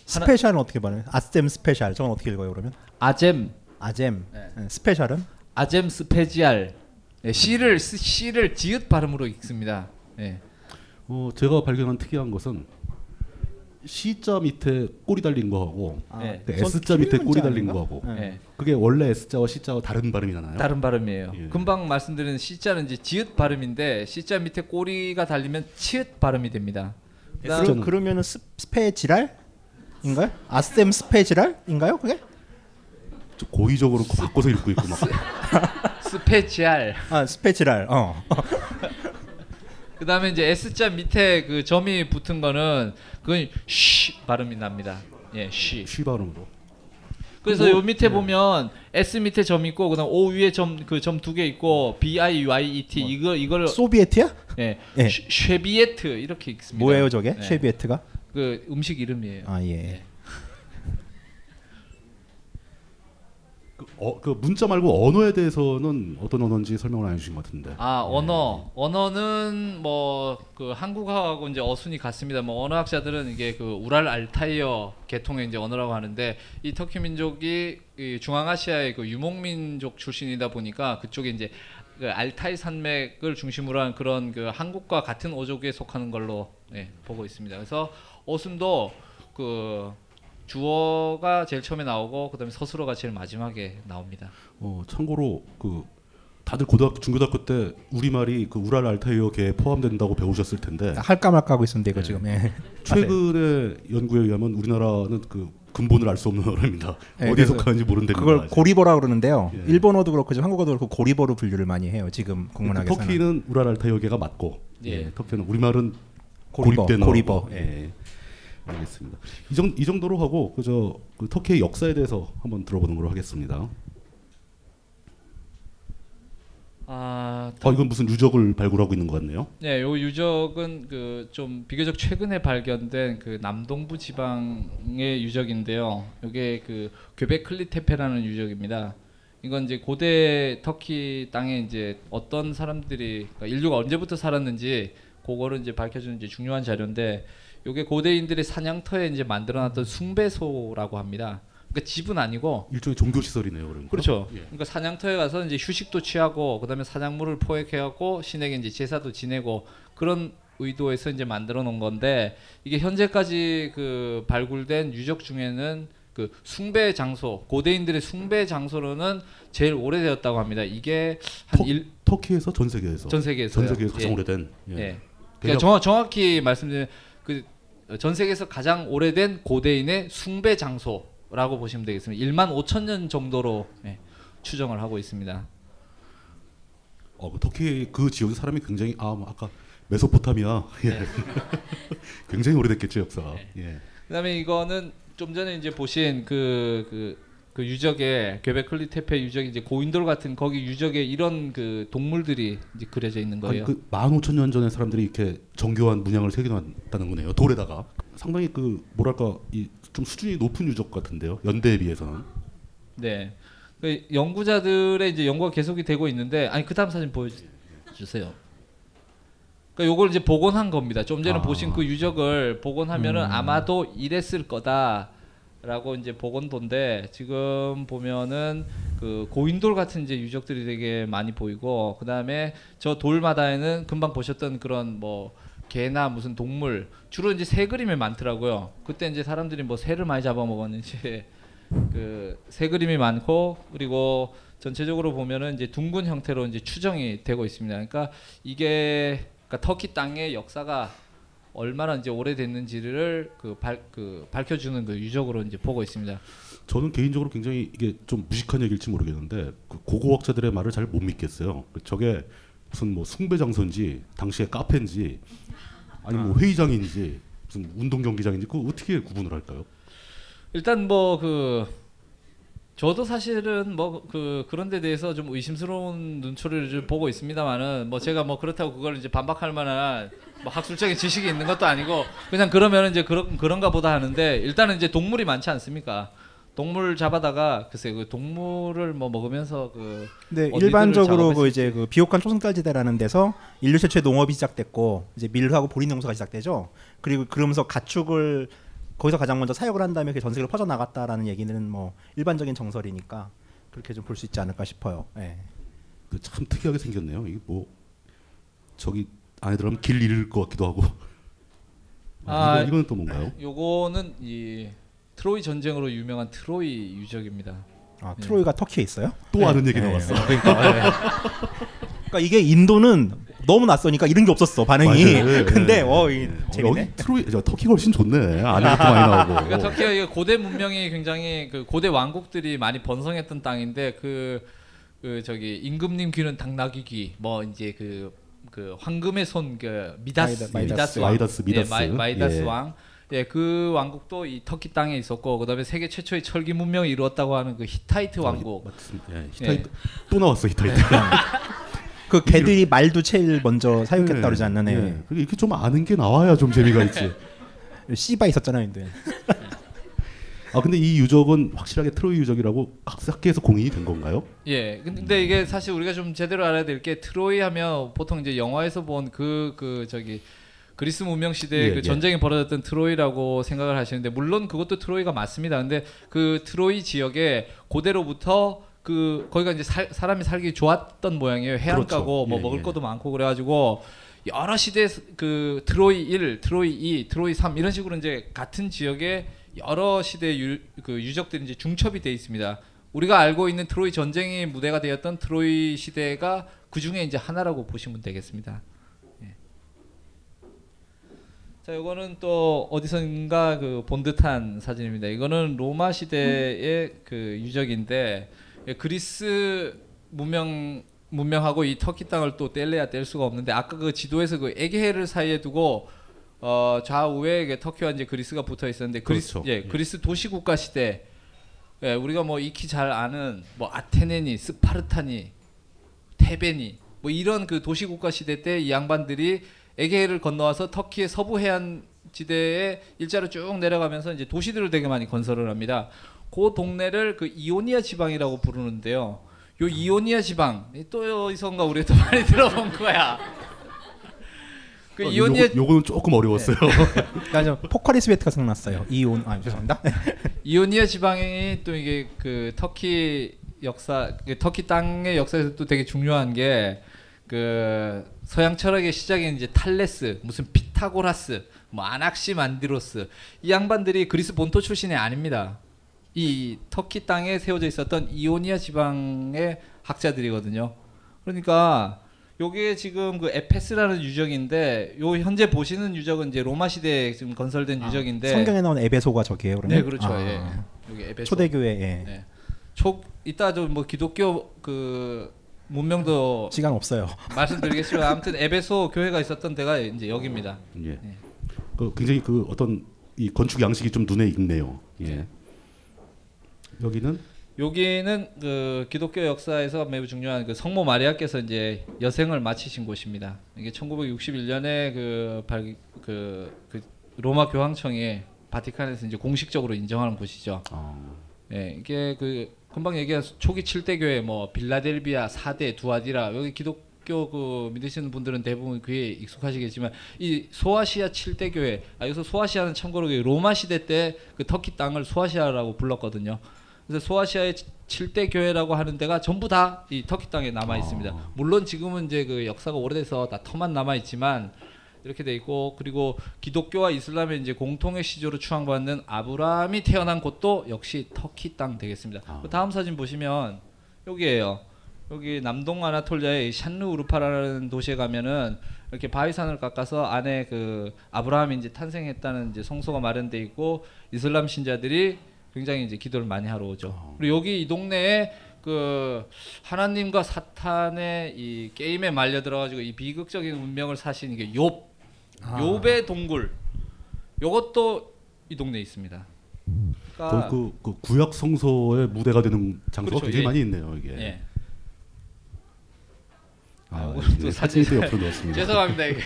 스페셜은 하나, 어떻게 발음해? 아셈 스페셜. 저건 어떻게 읽어요 그러면? 아젬. 아젬. 네. 스페셜은? 아젬 스페지알. 네, C를 C를 지읒 발음으로 읽습니다. 네. 어, 제가 발견한 특이한 것은 C자 밑에 꼬리 달린 거하고 아, 네. S자 밑에 꼬리 달린 거하고 네. 그게 원래 S자와 C자와 다른 발음이잖아요. 다른 발음이에요. 예. 금방 말씀드린 C자는 이제 지읒 발음인데 C자 밑에 꼬리가 달리면 치읒 발음이 됩니다. 그럼 그러면은 스페지랄인가요? 아셈 스페지랄인가요? 그게? 저 고의적으로 스... 바꿔서 읽고 있고 막. 스페지랄. 아 스페지랄. 어. 그다음에 이제 S자 밑에 그 점이 붙은 거는 그건 쉬 발음이 납니다. 예, 쉬. 쉬 발음으로. 그래서 요 밑에 네. 보면 S 밑에 점 있고 그다음 O 위에 점 그 점 두 개 있고 B I Y E T 어. 이거 이걸 소비에트야? 예. 네. 쉐비에트 이렇게 읽습니다. 뭐예요, 저게? 네. 쉐비에트가? 그 음식 이름이에요. 아, 예. 네. 그, 어, 그 문자 말고 언어에 대해서는 어떤 언어인지 설명을 안 해 주신 것 같은데. 아, 언어. 네. 언어는 뭐 그 한국어하고 이제 어순이 같습니다. 뭐 언어학자들은 이게 그 우랄 알타이어 계통의 이제 언어라고 하는데 이 터키 민족이 이 중앙아시아의 그 유목 민족 출신이다 보니까 그쪽에 이제 그 알타이 산맥을 중심으로 한 그런 그 한국과 같은 어족에 속하는 걸로 네, 보고 있습니다. 그래서 어순도 그 주어가 제일 처음에 나오고 그다음에 서술어가 제일 마지막에 나옵니다. 어 참고로 그 다들 고등학교 중고등학교 때 우리말이 그 우랄 알타이어계에 포함된다고 배우셨을 텐데 할까 말까 하고 있었는데 이거 네. 지금 예. 최근의 연구에 의하면 우리나라는 그 근본을 알 수 없는 언어입니다. 네, 어디에 속하는지 모른답니다. 그걸 고리보라 그러는데요. 예. 일본어도 그렇고 지금 한국어도 그렇고 고리보로 분류를 많이 해요. 지금 국문학에서는. 그 터키는 우랄 알타이어계가 맞고 예. 터키는 우리말은 고리버. 고리버. 예. 예. 알겠습니다. 이, 정, 이 정도로 하고 그저 그 터키의 역사에 대해서 한번 들어보는 걸로 하겠습니다. 아, 어, 이건 무슨 유적을 발굴하고 있는 것 같네요. 네, 요 유적은 그 좀 비교적 최근에 발견된 그 남동부 지방의 유적인데요. 이게 그 괴베클리테페라는 유적입니다. 이건 이제 고대 터키 땅에 이제 어떤 사람들이 그러니까 인류가 언제부터 살았는지 그거를 이제 밝혀주는 이제 중요한 자료인데, 요게 고대인들이 사냥터에 이제 만들어놨던 숭배소라고 합니다. 그러니까 집은 아니고 일종의 종교 시설이네요, 그러니까. 그렇죠. 예. 그러니까 사냥터에 가서 이제 휴식도 취하고 그다음에 사냥물을 포획해갖고 신에게 이제 제사도 지내고 그런 의도에서 이제 만들어 놓은 건데, 이게 현재까지 그 발굴된 유적 중에는 그 숭배 장소, 고대인들의 숭배 장소로는 제일 오래되었다고 합니다. 이게 한 터, 일, 터키에서 전 세계에서 전 세계에서 전 세계에서 가장 예. 오래된. 예. 예. 그러니까 정확 정확히 말씀드리면 그 전 세계에서 가장 오래된 고대인의 숭배 장소. 라고 보시면 되겠습니다. 만 오천 년 정도로 네, 추정을 하고 있습니다. 어, 그 터키 그 지역의 사람이 굉장히 아, 뭐 아까 메소포타미아 예. 네. 굉장히 오래됐겠죠 역사. 네. 예. 그다음에 이거는 좀 전에 이제 보신 그, 그, 그 유적에 괴베클리테페 유적이 이제 고인돌 같은 거기 유적에 이런 그 동물들이 이제 그려져 있는 거예요. 아니, 그 만 오천 년 전에 사람들이 이렇게 정교한 문양을 새겨놨다는 거네요. 돌에다가 상당히 그 뭐랄까 이 좀 수준이 높은 유적 같은데요. 연대에 비해서는. 네. 그 연구자들의 이제 연구가 계속이 되고 있는데, 아니 그다음 사진 보여주세요. 그러니까 요걸 이제 복원한 겁니다. 좀 전에 아. 보신 그 유적을 복원하면은 음. 아마도 이랬을 거다라고 이제 복원도인데, 지금 보면은 그 고인돌 같은 이제 유적들이 되게 많이 보이고, 그다음에 저 돌마다에는 금방 보셨던 그런 뭐 개나 무슨 동물 주로 이제 새 그림이 많더라고요. 그때 이제 사람들이 뭐 새를 많이 잡아먹었는지 그 새 그림이 많고, 그리고 전체적으로 보면은 이제 둥근 형태로 이제 추정이 되고 있습니다. 그러니까 이게 그러니까 터키 땅의 역사가 얼마나 이제 오래됐는지를 그 발 그 밝혀주는 그 유적으로 이제 보고 있습니다. 저는 개인적으로 굉장히 이게 좀 무식한 얘기일지 모르겠는데 그 고고학자들의 말을 잘 못 믿겠어요. 저게 무슨 뭐 숭배 장소인지 당시에 카페인지 아니면 뭐 회의장인지 무슨 운동 경기장인지 그 어떻게 구분을 할까요? 일단 뭐 그 저도 사실은 뭐 그 그런 데 대해서 좀 의심스러운 눈초리를 좀 보고 있습니다만은 뭐 제가 뭐 그렇다고 그걸 이제 반박할 만한 뭐 학술적인 지식이 있는 것도 아니고 그냥 그러면은 이제 그런 그런가 보다 하는데, 일단은 이제 동물이 많지 않습니까? 동물 잡아다가 글쎄 그 동물을 뭐 먹으면서 그 네, 일반적으로 그 이제 그 비옥한 초승달지대라는 데서 인류 최초의 농업이 시작됐고 이제 밀하고 보리 농사가 시작되죠. 그리고 그러면서 가축을 거기서 가장 먼저 사육을 한 다음에 그 전 세계로 퍼져 나갔다라는 얘기는 뭐 일반적인 정설이니까 그렇게 좀 볼 수 있지 않을까 싶어요. 예. 그 참 특이하게 생겼네요. 이게 뭐 저기 안에 들어가면 길 잃을 것 같기도 하고. 아, 이건, 이건 또 뭔가요? 요거는 이 트로이 전쟁으로 유명한 트로이 유적입니다. 아, 트로이가 네. 터키에 있어요? 또 네. 아는 얘기 네. 나왔어. 그러니까, 네. 그러니까 이게 인도는 너무 낯서니까 이런 게 없었어 반응이. 맞아요. 근데 네. 어, 이, 재밌네. 여기 트로이, 저, 터키가 훨씬 좋네. 아는 것도 많이 나오고. 그러니까 터키가 고대 문명이 굉장히 그 고대 왕국들이 많이 번성했던 땅인데 그, 그 저기 임금님 귀는 당나귀 귀, 뭐 이제 그, 그 황금의 손 그 미다스, 마이다스, 마이다스, 미다스, 마이다스, 예, 마이다스 예. 왕. 예, 그 왕국도 이 터키 땅에 있었고, 그다음에 세계 최초의 철기 문명을 이루었다고 하는 그 히타이트 왕국. 맞습니다. 예, 히타이트 예. 또 나왔어 히타이트. 그 개들이 말도 제일 먼저 사육했다 예, 그러지 않나네. 예. 이렇게 좀 아는 게 나와야 좀 재미가 있지. 씨바 있었잖아요, 근데. 아 근데 이 유적은 확실하게 트로이 유적이라고 학계에서 공인이 된 건가요? 예. 근데 이게 사실 우리가 좀 제대로 알아야 될 게 트로이 하면 보통 이제 영화에서 본 그 그 저기. 그리스 문명 시대에 예, 그 전쟁이 예. 벌어졌던 트로이라고 생각을 하시는데, 물론 그것도 트로이가 맞습니다. 근데 그 트로이 지역에 고대로부터 그 거기가 이제 살, 사람이 살기 좋았던 모양이에요. 해안가고 그렇죠. 뭐 예, 먹을 예. 것도 많고 그래가지고 여러 시대 그 트로이 일, 트로이 이, 트로이 삼 이런 식으로 이제 같은 지역에 여러 시대 유 그 유적들이 이제 중첩이 돼 있습니다. 우리가 알고 있는 트로이 전쟁의 무대가 되었던 트로이 시대가 그 중에 이제 하나라고 보시면 되겠습니다. 예. 자, 이거는 또 어디선가 그 본 듯한 사진입니다. 이거는 로마 시대의 음. 그 유적인데, 예, 그리스 문명 문명하고 이 터키 땅을 또 뗄래야 뗄 수가 없는데, 아까 그 지도에서 그 에게해를 사이에 두고 어, 좌우에 터키와 이제 그리스가 붙어 있었는데, 그리스 그렇죠. 예, 예. 그리스 도시 국가 시대. 예, 우리가 뭐 익히 잘 아는 뭐 아테네니, 스파르타니, 테베니 뭐 이런 그 도시 국가 시대 때 이 양반들이 에게해를 건너와서 터키의 서부 해안 지대에 일자로 쭉 내려가면서 이제 도시들을 되게 많이 건설을 합니다. 그 동네를 그 이오니아 지방이라고 부르는데요. 요 이오니아 지방 또 어디선가 우리가 또 많이 들어본 거야. 그 어, 이오니아 요거, 요거는 조금 어려웠어요. 네. 나 좀 포카리스베트가 생각났어요. 이온 아 죄송합니다. 이오니아 지방이 또 이게 그 터키 역사, 터키 땅의 역사에서 또 되게 중요한 게 그 서양 철학의 시작인 이제 탈레스, 무슨 피타고라스, 뭐 아낙시만드로스 이 양반들이 그리스 본토 출신이 아닙니다. 이 터키 땅에 세워져 있었던 이오니아 지방의 학자들이거든요. 그러니까 요게 지금 그 에페스라는 유적인데, 요 현재 보시는 유적은 이제 로마 시대에 지금 건설된 아, 유적인데, 성경에 나온 에베소가 저기예요, 그러면? 네, 그렇죠. 아, 예. 여기 에베소. 초대교회. 예. 네. 초 이따 좀 뭐 기독교 그 문명도 시간 없어요. 말씀드리겠습니다. 아무튼 에베소 교회가 있었던 데가 이제 여기입니다. 예. 예. 그 굉장히 그 어떤 이 건축 양식이 좀 눈에 익네요. 예. 예. 여기는 여기는 그 기독교 역사에서 매우 중요한 그 성모 마리아께서 이제 여생을 마치신 곳입니다. 이게 천구백육십일 년에 그, 발, 그, 그 로마 교황청이 바티칸에서 이제 공식적으로 인정하는 곳이죠. 아. 예, 이게 그 금방 얘기한 초기 칠 대 교회 뭐 빌라델비아, 사대, 두아디라 여기 기독교 그 믿으시는 분들은 대부분 그에 익숙하시겠지만, 이 소아시아 칠 대 교회, 아, 여기서 소아시아는 참고로 로마 시대 때 그 터키 땅을 소아시아라고 불렀거든요. 그래서 소아시아의 칠 대 교회라고 하는 데가 전부 다 이 터키 땅에 남아 있습니다. 아. 물론 지금은 이제 그 역사가 오래돼서 다 터만 남아 있지만 이렇게 돼 있고, 그리고 기독교와 이슬람의 이제 공통의 시조로 추앙받는 아브라함이 태어난 곳도 역시 터키 땅 되겠습니다. 아. 그 다음 사진 보시면 여기예요. 여기 남동 아나톨리아의 샨누우르파라는 도시에 가면은 이렇게 바위산을 깎아서 안에 그 아브라함이 이제 탄생했다는 이제 성소가 마련돼 있고, 이슬람 신자들이 굉장히 이제 기도를 많이 하러 오죠. 그리고 여기 이 동네에 그 하나님과 사탄의 이 게임에 말려 들어가지고 이 비극적인 운명을 사신 이게 욥, 아. 욥의 동굴. 요것도 이 동네에 있습니다. 그러니까 그, 그, 그 구약 성서의 무대가 되는 장소가 그렇죠. 굉장히 예. 많이 있네요, 이게. 예. 아, 아, 또 사진이 옆으로 넣었습니다. 죄송합니다. 이게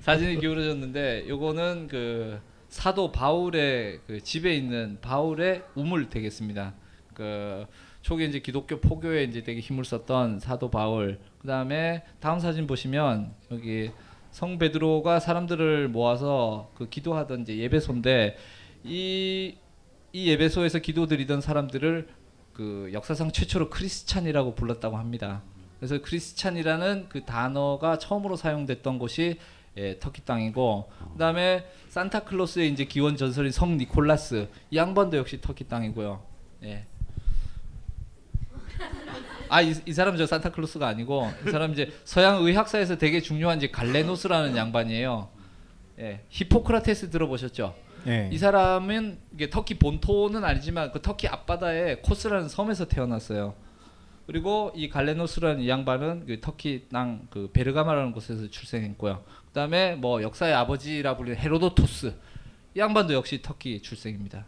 사진이 기울어졌는데, 요거는 그 사도 바울의 그 집에 있는 바울의 우물 되겠습니다. 그 초기 이제 기독교 포교에 이제 되게 힘을 썼던 사도 바울. 그다음에 다음 사진 보시면 여기 성 베드로가 사람들을 모아서 그 기도하던 이제 예배소인데, 이 이 예배소에서 기도드리던 사람들을 그 역사상 최초로 크리스찬이라고 불렀다고 합니다. 그래서 크리스찬이라는 그 단어가 처음으로 사용됐던 곳이 예, 터키 땅이고, 그다음에 산타클로스의 이제 기원 전설인 성 니콜라스 이 양반도 역시 터키 땅이고요. 예. 아, 이, 이 사람 저 산타클로스가 아니고 이 사람 이제 서양 의학사에서 되게 중요한 이제 갈레노스라는 양반이에요. 예. 히포크라테스 들어보셨죠? 예. 이 사람은 이게 터키 본토는 아니지만 그 터키 앞바다에 코스라는 섬에서 태어났어요. 그리고 이 갈레노스라는 이 양반은 그 터키 땅 그 베르가마라는 곳에서 출생했고요. 그다음에 뭐 역사의 아버지라 불리는 헤로도토스 이 양반도 역시 터키 출생입니다.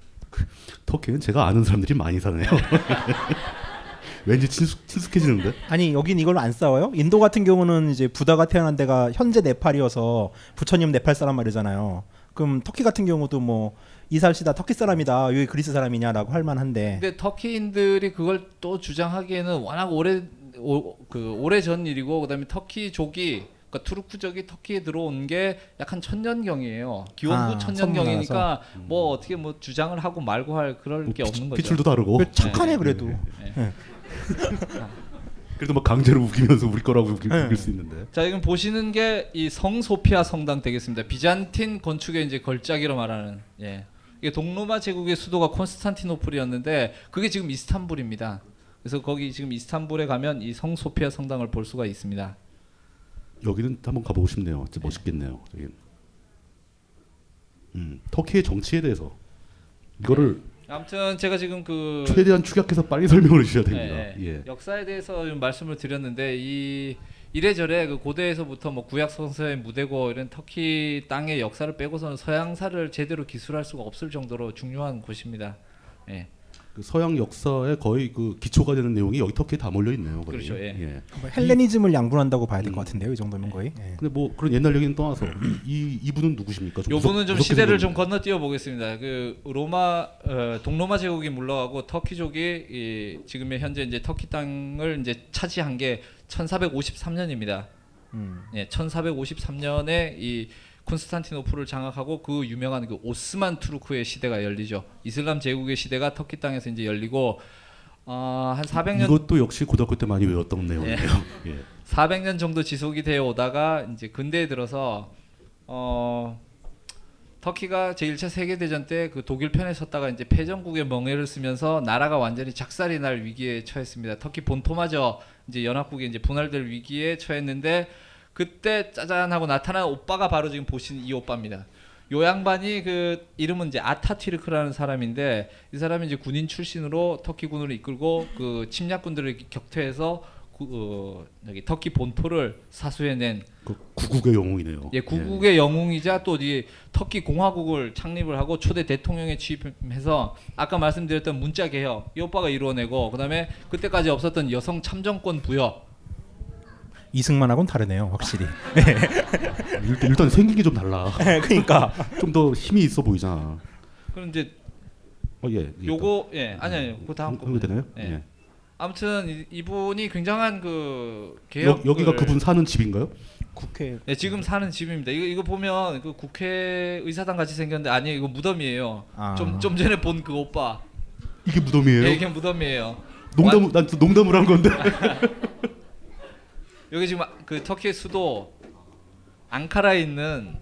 터키는 제가 아는 사람들이 많이 사네요. 왠지 친숙, 친숙해지는데? 아니, 여긴 이걸로 안 싸워요? 인도 같은 경우는 이제 부다가 태어난 데가 현재 네팔이어서 부처님 네팔 사람 말이잖아요. 그럼 터키 같은 경우도 뭐 이살시다 터키 사람이다 왜 그리스 사람이냐라고 할 만한데, 근데 터키인들이 그걸 또 주장하기에는 워낙 오래 오, 그 오래 전 일이고, 그다음에 터키족이 그러니까 투르크족이 터키에 들어온 게 약 한 천년경이에요. 기원후 아, 천년경이니까 음. 뭐 어떻게 뭐 주장을 하고 말고 할 그럴 뭐, 게 없는 피, 거죠. 비출도 다르고 착하네. 네, 그래도 네, 네, 네. 그래도 막 강제로 우기면서 우리 거라고 우길 네. 수 있는데. 자, 지금 보시는 게 이 성 소피아 성당 되겠습니다. 비잔틴 건축의 이제 걸작이라 말하는. 예. 이게 동로마 제국의 수도가 콘스탄티노플이었는데 그게 지금 이스탄불입니다. 그래서 거기 지금 이스탄불에 가면 이 성 소피아 성당을 볼 수가 있습니다. 여기는 한번 가보고 싶네요. 진짜 멋있겠네요. 저기. 음, 터키의 정치에 대해서 이거를 아무튼 제가 지금 그 최대한 축약해서 빨리 설명을 주셔야 됩니다. 네, 예. 역사에 대해서 좀 말씀을 드렸는데 이 이래저래 그 고대에서부터 뭐 구약 성서의 무대고 이런 터키 땅의 역사를 빼고서는 서양사를 제대로 기술할 수가 없을 정도로 중요한 곳입니다. 예. 그 서양 역사의 거의 그 기초가 되는 내용이 여기 터키에 다 몰려 있네요. 그렇죠. 예. 예. 헬레니즘을 양분한다고 봐야 될 것 음. 같은데요, 이 정도면 거의. 예. 근데 뭐 그런 옛날 얘기는 떠나서 이 이분은 누구십니까? 좀 요분은 무섭, 좀 시대를 좀 건너뛰어 보겠습니다. 그 로마 어, 동로마 제국이 물러가고 터키족이 이, 지금의 현재 이제 터키 땅을 이제 차지한 게 천사백오십삼 년입니다. 음. 예, 천사백오십삼 년에 이 콘스탄티노플을 장악하고 그 유명한 그 오스만 투르크의 시대가 열리죠. 이슬람 제국의 시대가 터키 땅에서 이제 열리고 어, 한 사백 년 이것도 역시 고등학교 때 많이 외웠던 내용이에요. 예. 예. 사백 년 정도 지속이 되어 오다가 이제 근대에 들어서 어, 터키가 제일 차 세계 대전 때 그 독일 편에 섰다가 이제 패전국의 멍에를 쓰면서 나라가 완전히 작살이 날 위기에 처했습니다. 터키 본토마저 이제 연합국이 이제 분할될 위기에 처했는데 그때 짜잔 하고 나타난 오빠가 바로 지금 보신 이 오빠입니다. 요 양반이 그 이름은 이제 아타튀르크라는 사람인데 이 사람이 이제 군인 출신으로 터키 군을 이끌고 그 침략군들을 격퇴해서 그, 어, 여기 터키 본토를 사수해낸 그 구국의 영웅이네요. 예, 구국의 예. 영웅이자 또 이 터키 공화국을 창립을 하고 초대 대통령에 취임해서 아까 말씀드렸던 문자 개혁 이 오빠가 이루어내고 그다음에 그때까지 없었던 여성 참정권 부여. 이승만하고는 다르네요, 확실히. 일단, 일단 생긴 게 좀 달라. 그러니까 좀 더 힘이 있어 보이잖아. 그럼 이제 어, 예, 요거 예 아니 아니 그 다음 거 되나요? 예. 예. 아무튼 이, 이분이 굉장한 그 개혁 여기가 그분 사는 집인가요? 국회. 예, 지금 사는 집입니다. 이거 이거 보면 그 국회 의사당 같이 생겼는데 아니에요, 이거 무덤이에요. 좀 좀 아. 전에 본 그 오빠. 이게 무덤이에요? 예, 이게 무덤이에요. 농담 난 농담을 한 건데. 여기 지금 그 터키의 수도 앙카라에 있는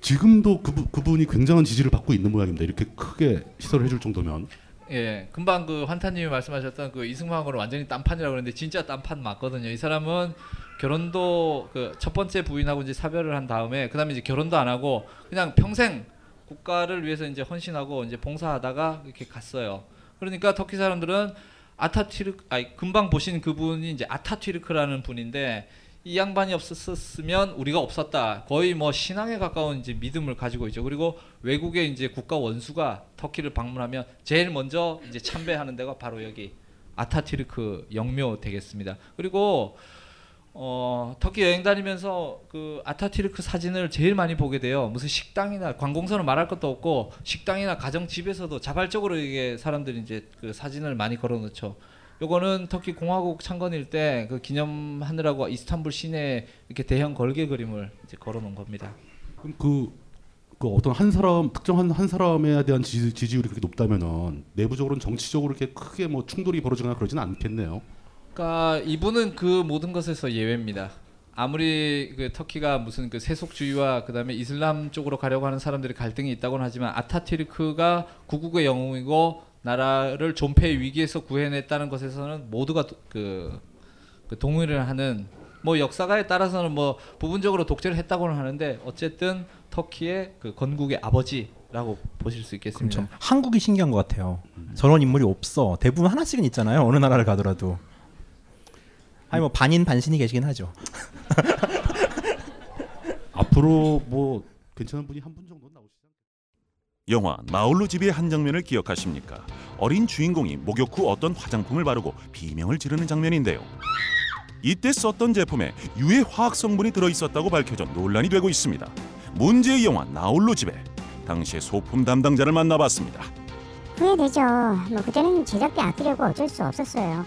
지금도 그, 그분이 굉장한 지지를 받고 있는 모양입니다. 이렇게 크게 시설을 해줄 정도면 예, 금방 그 환타님이 말씀하셨던 그 이승만으로 완전히 딴판이라고 그러는데 진짜 딴판 맞거든요. 이 사람은 결혼도 그 첫 번째 부인하고 이제 사별을 한 다음에 그다음에 이제 결혼도 안 하고 그냥 평생 국가를 위해서 이제 헌신하고 이제 봉사하다가 이렇게 갔어요. 그러니까 터키 사람들은 아타튀르크, 아니 금방 보신 그분이 이제 아타튀르크라는 분인데 이 양반이 없었으면 우리가 없었다. 거의 뭐 신앙에 가까운 이제 믿음을 가지고 있죠. 그리고 외국의 이제 국가 원수가 터키를 방문하면 제일 먼저 이제 참배하는 데가 바로 여기 아타튀르크 영묘 되겠습니다. 그리고 어, 터키 여행 다니면서 그 아타튀르크 사진을 제일 많이 보게 돼요. 무슨 식당이나 관공서는 말할 것도 없고 식당이나 가정집에서도 자발적으로 이게 사람들이 이제 그 사진을 많이 걸어놓죠. 요거는 터키 공화국 창건일 때 그 기념하느라고 이스탄불 시내에 이렇게 대형 걸개 그림을 이제 걸어놓은 겁니다. 그럼 그, 그 어떤 한 사람 특정한 한 사람에 대한 지지, 지지율이 그렇게 높다면은 내부적으로는 정치적으로 이렇게 크게 뭐 충돌이 벌어지거나 그러진 않겠네요. 그러니까 이분은 그 모든 것에서 예외입니다. 아무리 그 터키가 무슨 그 세속주의와 그다음에 이슬람 쪽으로 가려고 하는 사람들이 갈등이 있다고는 하지만 아타튀르크가 구국의 영웅이고 나라를 존폐의 위기에서 구해냈다는 것에서는 모두가 그, 그 동의를 하는 뭐 역사가에 따라서는 뭐 부분적으로 독재를 했다고는 하는데 어쨌든 터키의 그 건국의 아버지. 라고 보실 수 있겠습니다. 그렇죠. 한국이 신기한 것 같아요. 저런 인물이 없어. 대부분 하나씩은 있잖아요. 어느 나라를 가더라도. 아니 뭐 반인 반신이 계시긴 하죠. 앞으로 뭐 괜찮은 분이 한 분 정도 나오시죠. 영화 나홀로 집의 한 장면을 기억하십니까? 어린 주인공이 목욕 후 어떤 화장품을 바르고 비명을 지르는 장면인데요. 이때 썼던 제품에 유해 화학 성분이 들어 있었다고 밝혀져 논란이 되고 있습니다. 문제의 영화 나홀로 집에 당시의 소품 담당자를 만나봤습니다. 후회되죠. 뭐 그때는 제작비 아끼려고 어쩔 수 없었어요.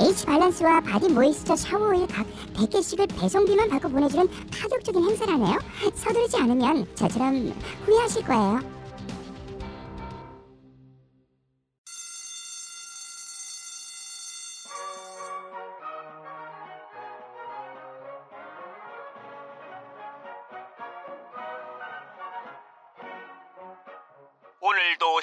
H발란스와 바디 모이스처 샤워오일 각 백 개씩을 배송비만 받고 보내주는 파격적인 행사라네요. 서두르지 않으면 저처럼 후회하실 거예요. 오늘도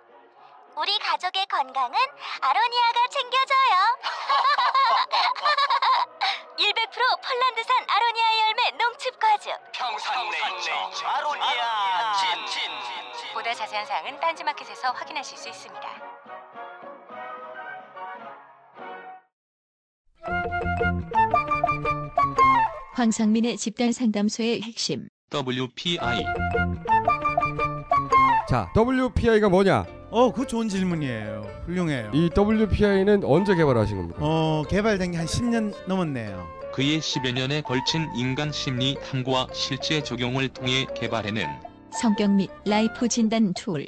우리 가족의 건강은 아로니아가 챙겨줘요. 백 퍼센트 폴란드산 아로니아 열매 농축과즙 평산네이처 아로니아 진. 보다 자세한 사항은 딴지 마켓에서 확인하실 수 있습니다. 황상민의 집단 상담소의 핵심 더블유 피 아이. 자, 더블유 피 아이가 뭐냐? 어, 그거 좋은 질문이에요. 훌륭해요. 이 더블유 피 아이는 언제 개발하신 겁니까? 어, 개발된 게 한 십 년 넘었네요. 그의 십여 년에 걸친 인간 심리 탐구와 실제 적용을 통해 개발해낸 성격 및 라이프 진단 툴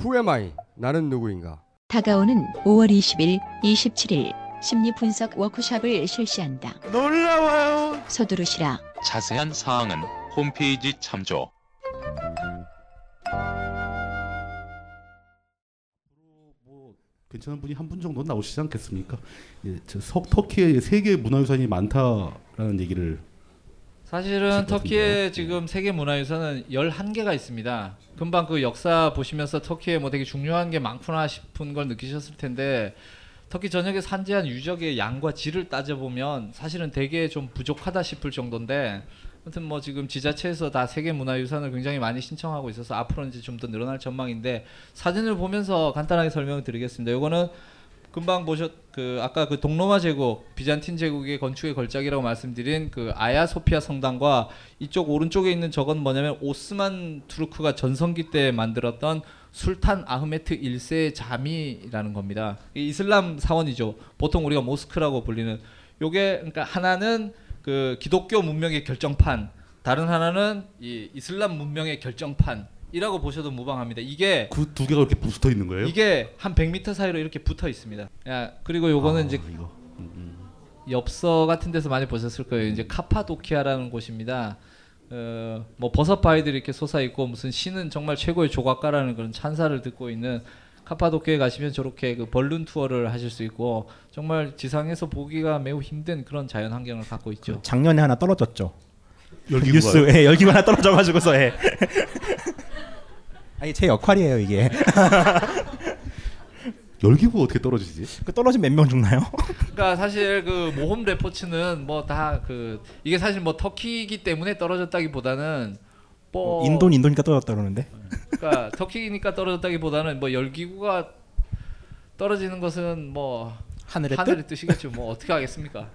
Who am I? 나는 누구인가? 다가오는 오월 이십일, 이십칠일 심리 분석 워크숍을 실시한다. 놀라워요. 서두르시라. 자세한 사항은 홈페이지 참조. 괜찮은 분이 한 분 정도 나오시지 않겠습니까? 예, 저 석, 터키에 세계 문화유산이 많다라는 얘기를 사실은 터키에 지금 세계 문화유산은 열한 개가 있습니다. 금방 그 역사 보시면서 터키에 뭐 되게 중요한 게 많구나 싶은 걸 느끼셨을 텐데 터키 전역에 산재한 유적의 양과 질을 따져보면 사실은 되게 좀 부족하다 싶을 정도인데 아무튼 뭐 지금 지자체에서 다 세계 문화유산을 굉장히 많이 신청하고 있어서 앞으로는 이제 좀 더 늘어날 전망인데 사진을 보면서 간단하게 설명을 드리겠습니다. 이거는 금방 보셨 그 아까 그 동로마 제국, 비잔틴 제국의 건축의 걸작이라고 말씀드린 그 아야 소피아 성당과 이쪽 오른쪽에 있는 저건 뭐냐면 오스만 투르크가 전성기 때 만들었던 술탄 아흐메트 일 세의 자미라는 겁니다. 이슬람 사원이죠. 보통 우리가 모스크라고 불리는 요게 그러니까 하나는 그 기독교 문명의 결정판, 다른 하나는 이 이슬람 문명의 결정판이라고 보셔도 무방합니다. 이게 그 두 개가 이렇게 붙어 있는 거예요? 이게 한 백 미터 사이로 이렇게 붙어 있습니다. 야, 그리고 요거는 아, 이제 이거. 음, 음. 엽서 같은 데서 많이 보셨을 거예요. 이제 카파도키아라는 곳입니다. 어, 뭐 버섯바위들이 이렇게 솟아 있고 무슨 신은 정말 최고의 조각가라는 그런 찬사를 듣고 있는 카파도키아에 가시면 저렇게 그 벌룬 투어를 하실 수 있고 정말 지상에서 보기가 매우 힘든 그런 자연 환경을 갖고 있죠. 작년에 하나 떨어졌죠. 열기구. 예, 열기구 하나 떨어져가지고서. 예. 아니 제 역할이에요 이게. 열기구 어떻게 떨어지지? 그 떨어진 몇 명 죽나요? 그러니까 사실 그 모험 레포츠는 뭐 다 그 이게 사실 뭐 터키이기 때문에 떨어졌다기보다는 뭐 인도 인도니까 떨어졌다 그러는데. 그러니까 터키니까 떨어졌다기보다는 뭐 열기구가 떨어지는 것은 뭐 하늘의, 하늘의 뜻? 뜻이겠죠. 뭐 어떻게 하겠습니까?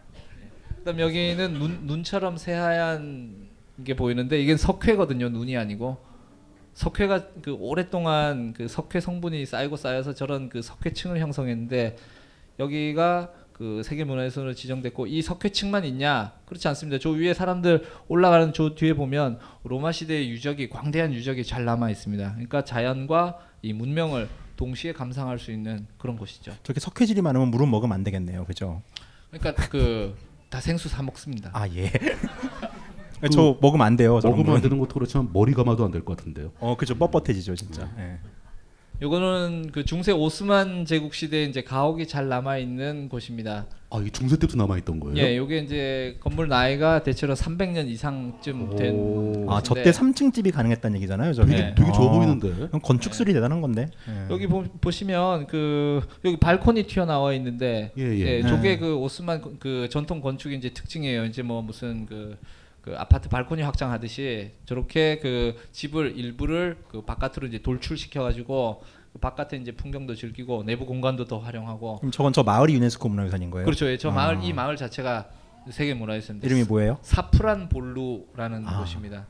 그다음 여기는 눈 눈처럼 새하얀 게 보이는데 이게 석회거든요. 눈이 아니고 석회가 그 오랫동안 그 석회 성분이 쌓이고 쌓여서 저런 그 석회층을 형성했는데 여기가 그 세계문화유산으로 지정됐고 이 석회층만 있냐? 그렇지 않습니다. 저 위에 사람들 올라가는 저 뒤에 보면 로마 시대의 유적이 광대한 유적이 잘 남아 있습니다. 그러니까 자연과 이 문명을 동시에 감상할 수 있는 그런 곳이죠. 저렇게 석회질이 많으면 물은 먹으면 안 되겠네요, 그죠? 그러니까 그 다 생수 사 먹습니다. 아 예. 그 저 먹으면 안 돼요. 먹으면 안 되는 것도 그렇지만 머리 감아도 안 될 것 같은데요. 어, 그죠. 뻣뻣해지죠, 진짜. 네. 네. 요거는 그 중세 오스만 제국 시대에 이제 가옥이 잘 남아 있는 곳입니다. 아, 이 중세 때부터 남아 있던 거예요? 예, 요게 이제 건물 나이가 대체로 삼백 년 이상쯤 된. 아, 저때 삼 층 집이 가능했다는 얘기잖아요, 저게. 되게, 되게 좋아 아, 보이는데. 건축술이 예. 대단한 건데. 예. 여기 보, 보시면 그 여기 발코니 튀어나와 있는데, 예, 예. 예, 저게 예. 그 오스만 그 전통 건축의 이제 특징이에요. 이제 뭐 무슨 그 그 아파트 발코니 확장하듯이 저렇게 그 집을 일부를 그 바깥으로 이제 돌출시켜가지고 그 바깥에 이제 풍경도 즐기고 내부 공간도 더 활용하고. 그럼 저건 저 마을이 유네스코 문화유산인 거예요? 그렇죠. 예, 저 아. 마을 이 마을 자체가 세계 문화유산인데. 이름이 뭐예요? 사프란 볼루라는 아. 곳입니다.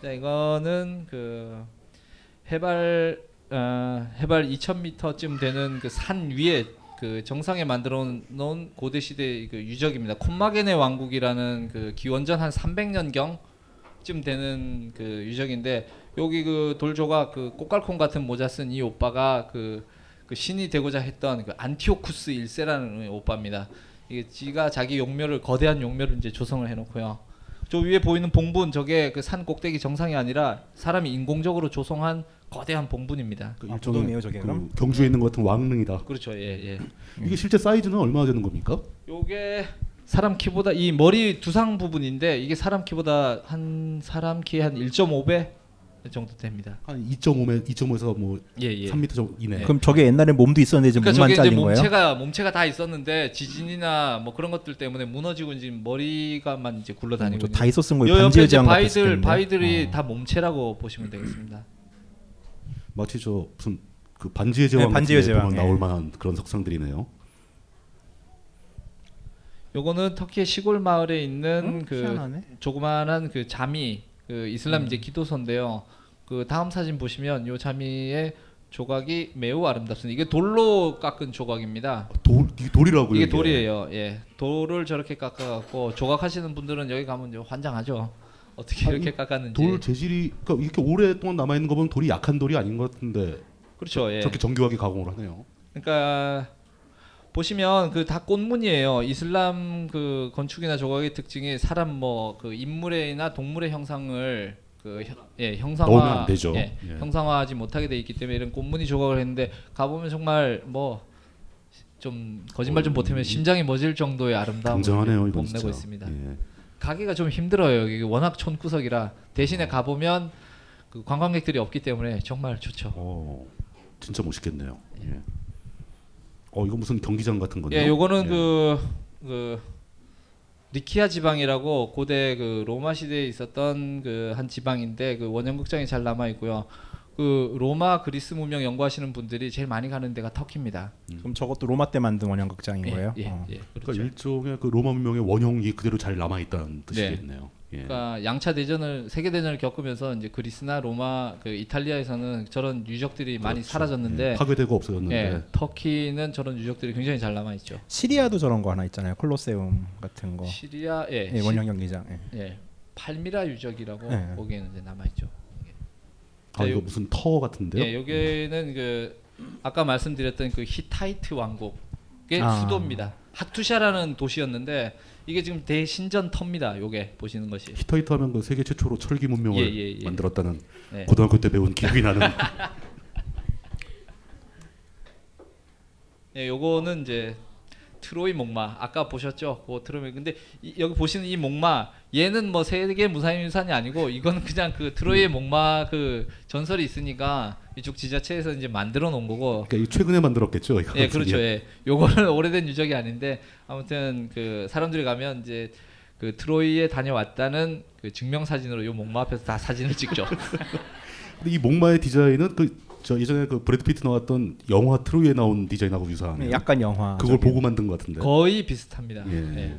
자, 이거는 그 해발 어, 해발 이천 미터쯤 되는 그 산 위에. 그 정상에 만들어 놓은 고대 시대의 그 유적입니다. 콤마게네 왕국이라는 그 기원전 한 삼백 년경쯤 되는 그 유적인데, 여기 그 돌조각 그 꽃갈콘 같은 모자 쓴 이 오빠가 그, 그 신이 되고자 했던 그 안티오쿠스 일 세라는 오빠입니다. 이게 지가 자기 용묘를 거대한 용묘를 이제 조성을 해 놓고요. 저 위에 보이는 봉분, 저게 그 산 꼭대기 정상이 아니라 사람이 인공적으로 조성한 거대한 봉분입니다. 그 일종의 아, 저게 그 경주에 있는 것 같은 왕릉이다. 그렇죠. 예, 예. 이게 실제 사이즈는 얼마나 되는 겁니까? 요게 사람 키보다 이 머리 두상 부분인데 이게 사람 키보다 한 사람 키의 한 일 점 오 배 정도 됩니다. 한 이 점 오 미, 이 점 오에서 뭐 예, 예. 삼 미터 정도 이내. 그럼 저게 옛날에 몸도 있었는데 지금 그러니까 몸만 잘린 거예요? 몸체가 몸체가 다 있었는데 지진이나 뭐 그런 것들 때문에 무너지고 이제 머리가만 이제 굴러다니고. 음, 다 있었은 거예요. 반지의 제왕 같은 바위들 바위들이 어. 다 몸체라고 보시면 되겠습니다. 마치 저 무슨 그 반지의 제왕 네, 반지의 제왕 예. 나올 만한 그런 석상들이네요. 요거는 터키의 시골 마을에 있는 음, 그 희한하네. 조그만한 그 자미, 그 이슬람 음. 이제 기도서인데요. 그 다음 사진 보시면 요 자미의 조각이 매우 아름답습니다. 이게 돌로 깎은 조각입니다. 돌 이게 돌이라고요? 이게, 이게 돌이에요. 예, 돌을 저렇게 깎아갖고 조각하시는 분들은 여기 가면 환장하죠. 어떻게 아니, 이렇게 깎았는지. 돌 재질이 그러니까 이렇게 오랫동안 남아 있는 거 보면 돌이 약한 돌이 아닌 것 같은데. 그렇죠. 예. 저렇게 정교하게 가공을 하네요. 그러니까 보시면 그 다 꽃무늬예요. 이슬람 그 건축이나 조각의 특징이 사람 뭐 그 인물이나 동물의 형상을 그 예, 형상화 넣으면 안 되죠. 예, 예. 형상화하지 못하게 돼 있기 때문에 이런 꽃무늬 조각을 했는데 가 보면 정말 뭐 좀 거짓말 좀 보태면 음, 심장이 멎을 정도의 아름다움을 굉장하네요, 이건 뽐내고 진짜. 있습니다. 예. 가기가 좀 힘들어요. 여기 워낙 촌구석이라. 대신에 가보면 그 관광객들이 없기 때문에 정말 좋죠. 어, 진짜 멋있겠네요. 예. 예. 어, 이거 무슨 경기장 같은 건데요? 예, 요거는 예. 그, 그 리키아 지방이라고 고대 그 로마 시대에 있었던 그 한 지방인데 그 원형극장이 잘 남아 있고요. 그 로마 그리스 문명 연구하시는 분들이 제일 많이 가는 데가 터키입니다. 음. 그럼 저것도 로마 때 만든 원형 극장인 예, 거예요? 예, 어. 예, 그렇죠. 그러니까 일종의 그 로마 문명의 원형이 그대로 잘 남아 있다는 뜻이겠네요. 네. 예. 그러니까 양차 대전을 세계 대전을 겪으면서 이제 그리스나 로마, 그 이탈리아에서는 저런 유적들이 그렇죠. 많이 사라졌는데 예, 파괴되고 없어졌는데 예, 터키는 저런 유적들이 굉장히 잘 남아 있죠. 시리아도 저런 거 하나 있잖아요. 콜로세움 같은 거. 시리아, 예, 예 원형 경기장. 예. 예, 팔미라 유적이라고 예. 거기에는 이제 남아 있죠. 아, 이거 무슨 터 같은데요? 예, 여기는 그 아까 말씀드렸던 그 히타이트 왕국의 아. 수도입니다. 하투샤라는 도시였는데 이게 지금 대신전 터입니다. 요게 보시는 것이. 히타이트 하면 그 세계 최초로 철기 문명을 예, 예, 예. 만들었다는 예. 고등학교 때 배운 기억이 나는. 예, 요거는 이제 트로이 목마 아까 보셨죠? 그 트로이. 근데 이, 여기 보시는 이 목마 얘는 뭐 세계 무사유산이 아니고 이건 그냥 그 트로이의 목마 그 전설이 있으니까 이쪽 지자체에서 이제 만들어 놓은 거고. 그러니까 최근에 만들었겠죠? 이거 예, 그렇죠. 예. 요거는 오래된 유적이 아닌데 아무튼 그 사람들이 가면 이제 그 트로이에 다녀왔다는 그 증명 사진으로 요 목마 앞에서 다 사진을 찍죠. 근데 이 목마의 디자인은 그 저 예전에 그 브래드 피트 나왔던 영화 트로이에 나온 디자인하고 유사하네요. 약간 영화. 그걸 저기. 보고 만든 것 같은데. 거의 비슷합니다. 예. 예.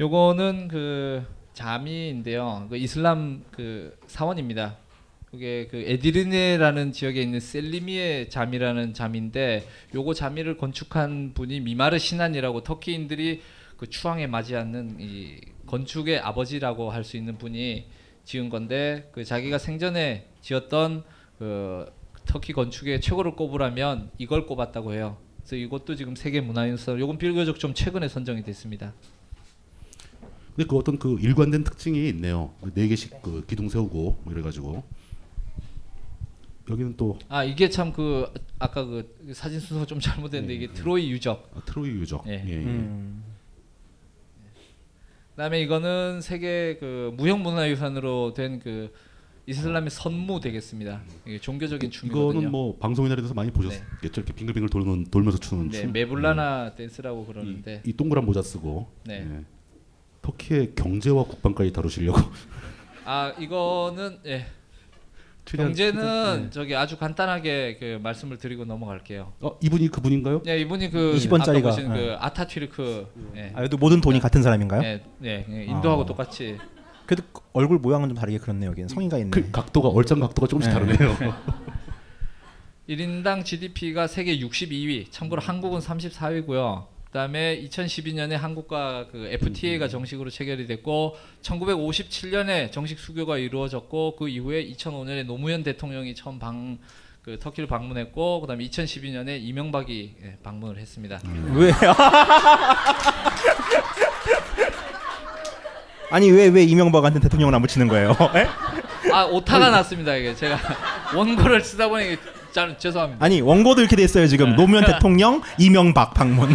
요거는 그 자미인데요. 그 이슬람 그 사원입니다. 그게 그 에디르네라는 지역에 있는 셀리미의 자미라는 자미인데 요거 자미를 건축한 분이 미마르 시난이라고 터키인들이 그 추앙에 맞지 않는 이 건축의 아버지라고 할 수 있는 분이 지은 건데 그 자기가 생전에 지었던 그 터키 건축의 최고를 꼽으라면 이걸 꼽았다고 해요. 그래서 이것도 지금 세계 문화유산. 요건 비교적 좀 최근에 선정이 됐습니다. 근데 그 어떤 그 일관된 특징이 있네요. 네 개씩 그 기둥 세우고 뭐 이래가지고. 여기는 또 아 이게 참 그 아까 그 사진 순서가 좀 잘못됐는데 예, 이게 예. 트로이 유적. 아, 트로이 유적. 예. 예, 예. 음. 그다음에 이거는 세계 그 무형문화유산으로 된 그 이슬람의 선무 되겠습니다. 이게 종교적인 춤이거든요. 이거는 뭐 방송이나 이런 데서 많이 보셨겠죠. 네. 이렇게 빙글빙글 돌면 돌면서 추는 네, 춤. 메블라나 음. 댄스라고 그러는데 이, 이 동그란 모자 쓰고. 네. 예. 터키의 경제와 국방까지 다루시려고. 아 이거는 예. 경제는 네. 저기 아주 간단하게 그 말씀을 드리고 넘어갈게요. 어 이분이 그분인가요? 네 이분이 그 이십 원짜리가 아까 보신 네. 그 아타튀르크. 네. 아, 그래도 모든 돈이 네. 같은 사람인가요? 네, 네. 인도하고 아. 똑같이. 그래도 얼굴 모양은 좀 다르게 그렇네 여기는 성의가 있네. 그 각도가 얼짱 각도가 조금씩 네. 다르네요. 일 인당 지디피가 세계 육십이 위. 참고로 한국은 삼십사 위고요. 그다음에 이천십이 년에 한국과 그 에프티에이가 정식으로 체결이 됐고 천구백오십칠 년에 정식 수교가 이루어졌고 그 이후에 이천오 년에 노무현 대통령이 처음 방, 그 터키를 방문했고 그다음에 이천십이 년에 이명박이 방문을 했습니다. 음. 왜요? 아니 왜 왜 이명박한테 대통령을 안 붙이는 거예요? 아 오타가 났습니다 이게 제가 원고를 쓰다 보니. 자, 죄송합니다. 아니 원고도 이렇게 돼 있어요 지금. 노무현 대통령 이명박 방문.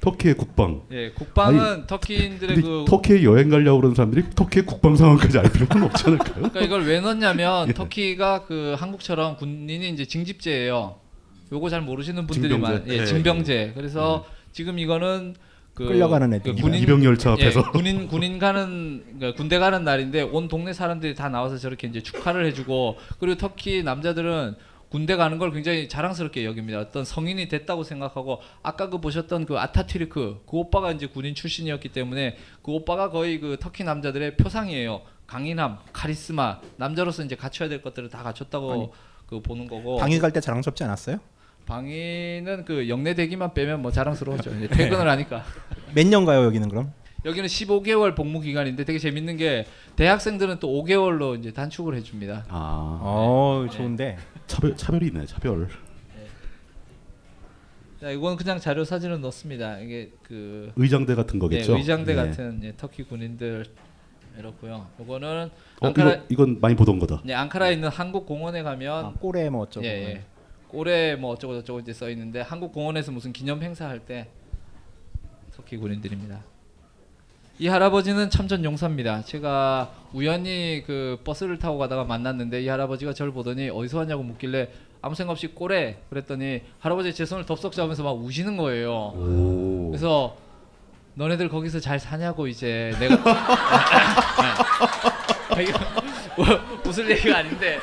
터키의 국방. 예, 국방은 아니, 터키인들의 그 터키에 여행 가려고 그러는 사람들이 터키의 국방 상황까지 알 필요는 없지 않을까요? 그러니까 이걸 왜 넣냐면 예. 터키가 그 한국처럼 군인이 이제 징집제예요. 요거 잘 모르시는 분들이 많아요. 예, 징병제. 네. 그래서 네. 지금 이거는 그 끌려가는 애들 그 이병 열차 앞에서 예, 군인 군인 가는 그러니까 군대 가는 날인데 온 동네 사람들이 다 나와서 저렇게 이제 축하를 해주고 그리고 터키 남자들은 군대 가는 걸 굉장히 자랑스럽게 여깁니다. 어떤 성인이 됐다고 생각하고 아까 그 보셨던 그 아타튀르크 그 오빠가 이제 군인 출신이었기 때문에 그 오빠가 거의 그 터키 남자들의 표상이에요. 강인함, 카리스마, 남자로서 이제 갖춰야 될 것들을 다 갖췄다고 아니, 그 보는 거고. 방위 갈 때 자랑스럽지 않았어요? 방위는 그 영내 대기만 빼면 뭐 자랑스러웠죠. 이제 퇴근을 하니까. 몇 년 가요 여기는 그럼? 여기는 십오 개월 복무 기간인데 되게 재밌는 게 대학생들은 또 오 개월로 이제 단축을 해줍니다. 아, 네. 어 좋은데. 차별 차별이 있네 차별. 네. 자 이건 그냥 자료 사진은 넣습니다. 이게 그 의장대 같은 거겠죠? 네, 의장대 네. 같은 예, 터키 군인들. 이렇고요. 이거는 어, 앙카라 이거, 이건 많이 보던 거다. 네, 앙카라에 있는 한국 공원에 가면 아, 꼬레 뭐 어쩌고. 예, 예. 올해 뭐 어쩌고 저쩌고 이제 써 있는데 한국 공원에서 무슨 기념 행사할 때 터키 군인들입니다. 이 할아버지는 참전 용사입니다. 제가 우연히 그 버스를 타고 가다가 만났는데 이 할아버지가 저를 보더니 어디서 왔냐고 묻길래 아무 생각 없이 꼬레 그랬더니 할아버지 제 손을 덥석 잡으면서 막 우시는 거예요. 오. 그래서 너네들 거기서 잘 사냐고 이제 내가 웃을 얘기가 아닌데.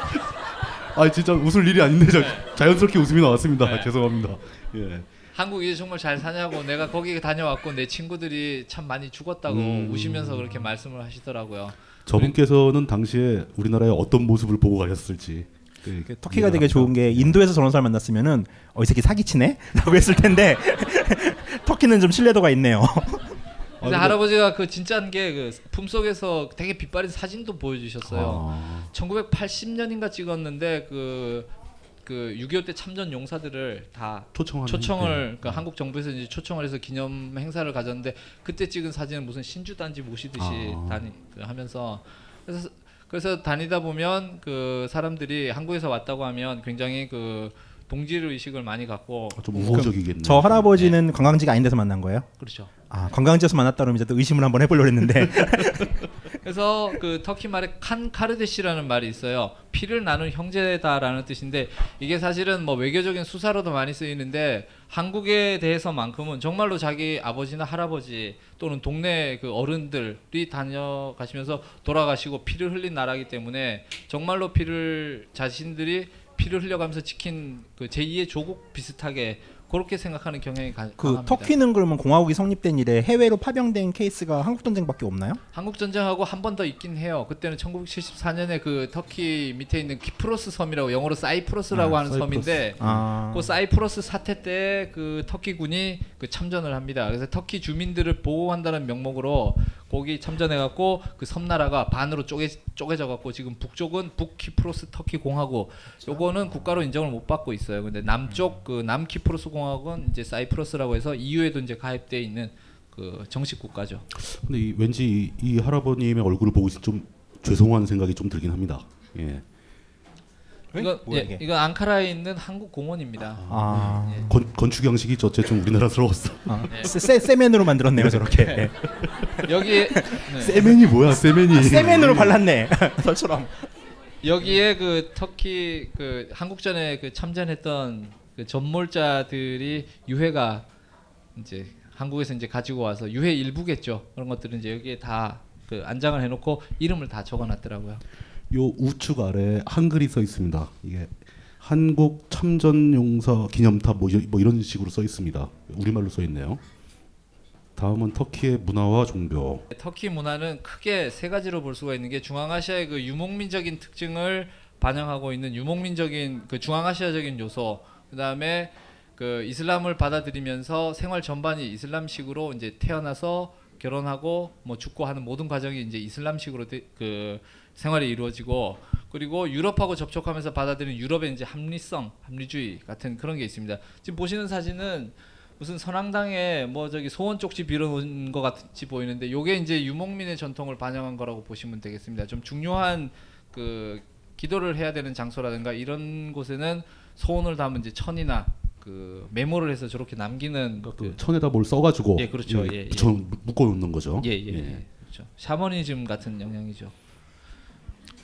아 진짜 웃을 일이 아닌데 네. 자연스럽게 웃음이 나왔습니다. 네. 죄송합니다. 예. 한국이 정말 잘 사냐고 내가 거기 다녀왔고 내 친구들이 참 많이 죽었다고 음. 우시면서 그렇게 말씀을 하시더라고요. 저분께서는 우리... 당시에 우리나라의 어떤 모습을 보고 가셨을지. 예. 터키가 되게 좋은 게 인도에서 저런 사람 만났으면은 어, 이 새끼 사기치네? 라고 했을 텐데 터키는 좀 신뢰도가 있네요. 근데 아, 할아버지가 그 진짜인 게 그 품속에서 되게 빛바랜 사진도 보여주셨어요. 아. 천구백팔십 년인가 찍었는데 그, 그 육이오 때 참전 용사들을 다 초청하는, 초청을 네. 그 한국 정부에서 이제 초청을 해서 기념 행사를 가졌는데 그때 찍은 사진은 무슨 신주 단지 모시듯이 아. 다니 그 하면서 그래서 그래서 다니다 보면 그 사람들이 한국에서 왔다고 하면 굉장히 그 동지를 의식을 많이 갖고 좀 우호적이겠네요. 저 할아버지는 네. 관광지가 아닌 데서 만난 거예요? 그렇죠. 아 관광지에서 만났다 그러면 이제 또 의심을 한번 해보려고 했는데. 그래서 그 터키 말에 칸 카르데시라는 말이 있어요. 피를 나눈 형제다라는 뜻인데 이게 사실은 뭐 외교적인 수사로도 많이 쓰이는데 한국에 대해서만큼은 정말로 자기 아버지나 할아버지 또는 동네 그 어른들이 다녀가시면서 돌아가시고 피를 흘린 나라이기 때문에 정말로 피를 자신들이 피를 흘려가면서 지킨 그 제이의 조국 비슷하게 그렇게 생각하는 경향이 가, 그 강합니다. 터키는 그러면 공화국이 성립된 이래 해외로 파병된 케이스가 한국전쟁밖에 없나요? 한국전쟁하고 한 번 더 있긴 해요. 그때는 천구백칠십사 년에 그 터키 밑에 있는 키프로스 섬이라고 영어로 사이프러스라고 아, 하는 사이프러스. 섬인데 아. 그 사이프러스 사태 때 그 터키군이 그 참전을 합니다. 그래서 터키 주민들을 보호한다는 명목으로 거기 참전해갖고 그 섬나라가 반으로 쪼개 쪼개져갖고 지금 북쪽은 북키프로스 터키 공화국, 요거는 국가로 인정을 못 받고 있어요. 근데 남쪽 그 남키프로스 공화국은 이제 사이프러스라고 해서 이유에도 이제 가입돼 있는 그 정식 국가죠. 근데 이, 왠지 이, 이 할아버님의 얼굴을 보고 좀 죄송한 생각이 좀 들긴 합니다. 예. 이거 뭐야, 예, 이거 앙카라에 있는 한국 공원입니다. 아, 예. 건, 건축 양식이 저체 좀 우리나라스러웠어. 아, 예. 세, 세멘으로 만들었네요 저렇게. 네. 여기에 네. 세멘이 뭐야 세멘이. 아, 세멘으로 발랐네 저처럼. 여기에 그 터키 그 한국전에 그 참전했던 그 전몰자들이 유해가 이제 한국에서 이제 가지고 와서 유해 일부겠죠. 그런 것들은 이제 여기에 다 그 안장을 해놓고 이름을 다 적어놨더라고요. 요 우측 아래 한글이 써 있습니다. 이게 한국 참전용사 기념탑 뭐, 뭐 이런 식으로 써 있습니다. 우리말로 써 있네요. 다음은 터키의 문화와 종교. 터키 문화는 크게 세 가지로 볼 수가 있는 게 중앙아시아의 그 유목민적인 특징을 반영하고 있는 유목민적인 그 중앙아시아적인 요소, 그다음에 그 이슬람을 받아들이면서 생활 전반이 이슬람식으로 이제 태어나서 결혼하고 뭐 죽고 하는 모든 과정이 이제 이슬람식으로 되, 그 생활이 이루어지고, 그리고 유럽하고 접촉하면서 받아들이는 유럽의 이제 합리성, 합리주의 같은 그런 게 있습니다. 지금 보시는 사진은 무슨 선앙당에 뭐 저기 소원 쪽지 빌어놓은 것 같이 보이는데, 요게 이제 유목민의 전통을 반영한 거라고 보시면 되겠습니다. 좀 중요한 그 기도를 해야 되는 장소라든가 이런 곳에는 소원을 담은 이제 천이나 그 메모를 해서 저렇게 남기는 그, 그 천에다 뭘 써가지고 예 그렇죠 예, 예, 예. 묶어 놓는 거죠. 예예 예, 예. 예. 그렇죠. 샤머니즘 같은 영향이죠.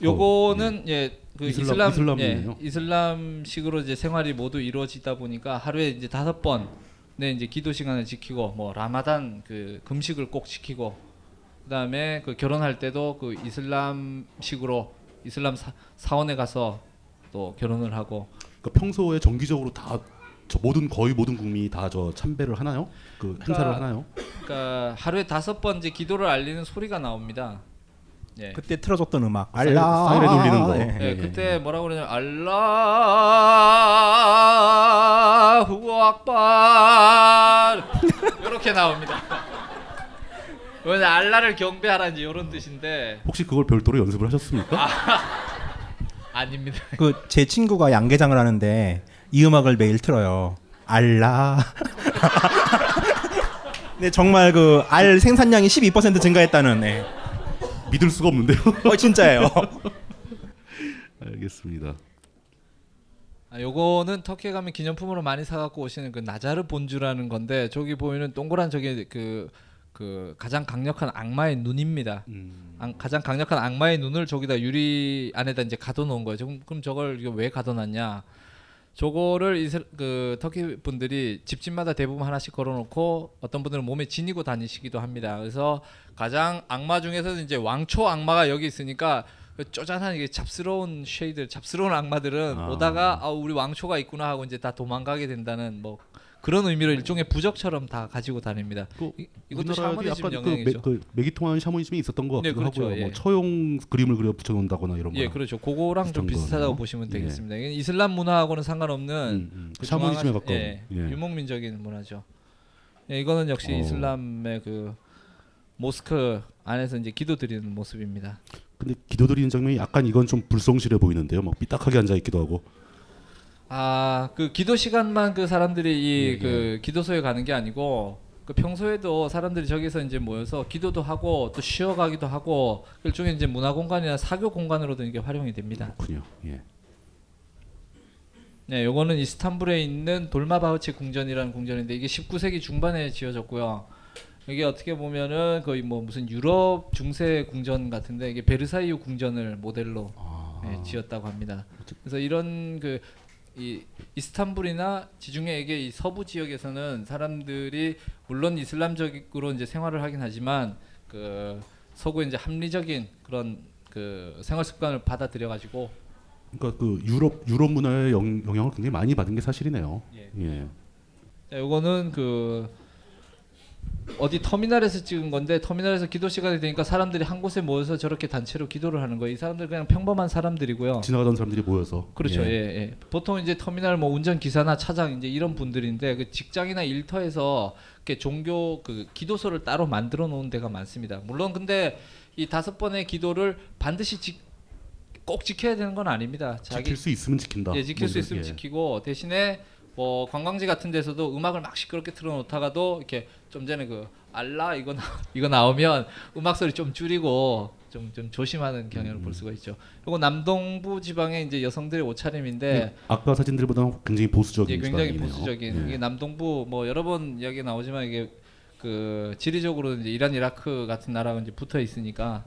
요거는 어, 예. 예, 그 이슬람 이슬람 예, 이슬람식으로 이제 생활이 모두 이루어지다 보니까 하루에 이제 다섯 번의 이제 기도 시간을 지키고 뭐 라마단 그 금식을 꼭 지키고, 그다음에 그 결혼할 때도 그 이슬람식으로 이슬람 사, 사원에 가서 또 결혼을 하고. 그러니까 평소에 정기적으로 다 저 모든 거의 모든 국민이 다 저 참배를 하나요? 그 행사를 그러니까, 하나요? 그러니까 하루에 다섯 번 이제 기도를 알리는 소리가 나옵니다. 예. 그때 틀어줬던 음악 알라 사이렌 울리는 거. 예, 예, 예. 그때 뭐라고 그러냐면 알라후 악발 이렇게 나옵니다. 왜냐 알라를 경배하라는 이런 뜻인데. 혹시 그걸 별도로 연습을 하셨습니까? 아, 아닙니다. 그 제 친구가 양계장을 하는데 이 음악을 매일 틀어요. 알라. 근데 정말 그 알 생산량이 십이 퍼센트 증가했다는. 네. 믿을 수가 없는데요. 어 진짜예요. 알겠습니다. 아, 요거는 터키에 가면 기념품으로 많이 사갖고 오시는 그 나자르 본주라는 건데, 저기 보이는 동그란 저게 그, 그 가장 강력한 악마의 눈입니다. 음. 아, 가장 강력한 악마의 눈을 저기다 유리 안에다 이제 가둬놓은 거예요. 지금, 그럼 저걸 왜 가둬놨냐? 저거를 이슬, 그 터키 분들이 집집마다 대부분 하나씩 걸어놓고 어떤 분들은 몸에 지니고 다니시기도 합니다. 그래서 가장 악마 중에서는 이제 왕초 악마가 여기 있으니까 그 쪼잔한 이게 잡스러운 쉐이들, 잡스러운 악마들은 아. 오다가 아 우리 왕초가 있구나 하고 이제 다 도망가게 된다는 뭐 그런 의미로 일종의 부적처럼 다 가지고 다닙니다. 그, 이, 이것도 샤머니즘 영향이죠. 그 매기통하는 샤머니즘이 있었던 것 같기도 네, 그렇죠, 하고요. 예. 뭐 처용 그림을 그려 붙여놓는다거나 이런 거. 예, 그렇죠. 그거랑 좀 비슷하다고 거나? 보시면 되겠습니다. 예. 이슬람 문화하고는 상관없는 음, 음. 그 샤머니즘에 가까운 예, 예. 유목민적인 문화죠. 예, 이거는 역시 어. 이슬람의 그 모스크 안에서 이제 기도 드리는 모습입니다. 근데 기도 드리는 장면이 약간 이건 좀 불성실해 보이는데요. 막 삐딱하게 앉아 있기도 하고. 아, 그 기도 시간만 그 사람들이 이 그 기도소에 가는 게 아니고 그 평소에도 사람들이 저기서 이제 모여서 기도도 하고 또 쉬어가기도 하고 일종의 이제 문화 공간이나 사교 공간으로도 이게 활용이 됩니다. 그렇군요. 예. 네, 요거는 이스탄불에 있는 돌마바흐치 궁전이라는 궁전인데 이게 십구 세기 중반에 지어졌고요. 이게 어떻게 보면은 거의 뭐 무슨 유럽 중세 궁전 같은데 이게 베르사유 궁전을 모델로 아. 예, 지었다고 합니다. 그래서 이런 그 이 이스탄불이나 지중해에게 이 서부 지역에서는 사람들이 물론 이슬람적으로 이제 생활을 하긴 하지만 그 서구의 이제 합리적인 그런 그 생활 습관을 받아들여 가지고 그러니까 그 유럽 유럽 문화의 영, 영향을 굉장히 많이 받은 게 사실이네요. 예. 예. 자, 요거는 그 어디 터미널에서 찍은 건데 터미널에서 기도 시간이 되니까 사람들이 한 곳에 모여서 저렇게 단체로 기도를 하는 거예요. 이 사람들 그냥 평범한 사람들이고요. 지나가던 사람들이 모여서. 그렇죠. 예, 예, 예. 보통 이제 터미널 뭐 운전 기사나 차장 이제 이런 분들인데 그 직장이나 일터에서 이렇게 종교 그 기도소를 따로 만들어 놓은 데가 많습니다. 물론 근데 이 다섯 번의 기도를 반드시 직, 꼭 지켜야 되는 건 아닙니다. 자기, 지킬 수 있으면 지킨다. 예, 지킬 수 있으면 예. 지키고 대신에. 뭐 관광지 같은 데서도 음악을 막 시끄럽게 틀어놓다가도 이렇게 좀 전에 그 알라 이거, 나, 이거 나오면 음악 소리 좀 줄이고 좀, 좀 조심하는 경향을 음. 볼 수가 있죠. 이거 남동부 지방의 이제 여성들의 옷차림인데 네, 아까 사진들보다 굉장히 보수적인 예, 굉장히 지방이네요. 보수적인. 네. 이게 남동부 뭐 여러 번 이야기 나오지만 이게 그 지리적으로 이제 이란, 이라크 같은 나라가 이제 붙어 있으니까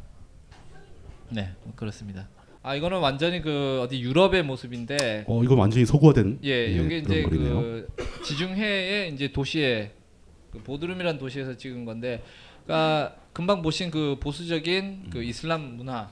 네 그렇습니다. 아 이거는 완전히 그 어디 유럽의 모습인데. 어 이건 완전히 서구화된. 예, 이게 예, 이제 거리네요. 그 지중해의 이제 도시에 그 보드룸이라는 도시에서 찍은 건데, 그러니까 금방 보신 그 보수적인 그 이슬람 문화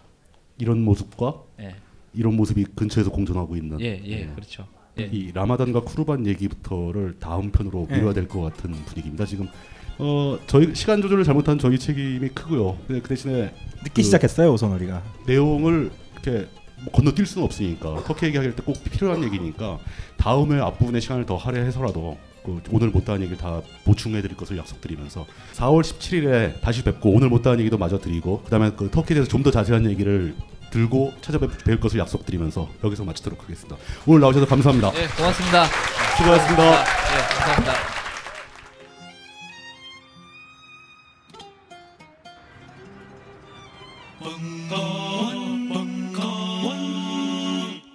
이런 모습과 예. 이런 모습이 근처에서 공존하고 있는. 예, 예, 예. 그렇죠. 예. 이 라마단과 쿠르반 얘기부터를 다음 편으로 미뤄야 될 것 같은 분위기입니다. 지금 어 저희 시간 조절을 잘못한 저희 책임이 크고요. 근데 그 대신에 늦기 그 시작했어요, 우선 우리가 내용을. 이렇게 뭐 건너뛸 수는 없으니까 터키 얘기할 때 꼭 필요한 얘기니까 다음에 앞부분의 시간을 더 할애해서라도 그 오늘 못다한 얘기를 다 보충해드릴 것을 약속드리면서 사월 십칠일에 다시 뵙고 오늘 못다한 얘기도 마저 드리고 그다음에 그 터키에 대해서 좀 더 자세한 얘기를 들고 찾아뵐 것을 약속드리면서 여기서 마치도록 하겠습니다. 오늘 나오셔서 감사합니다. 네, 고맙습니다. 수고하셨습니다. 네, 감사합니다.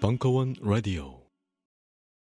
벙커원 라디오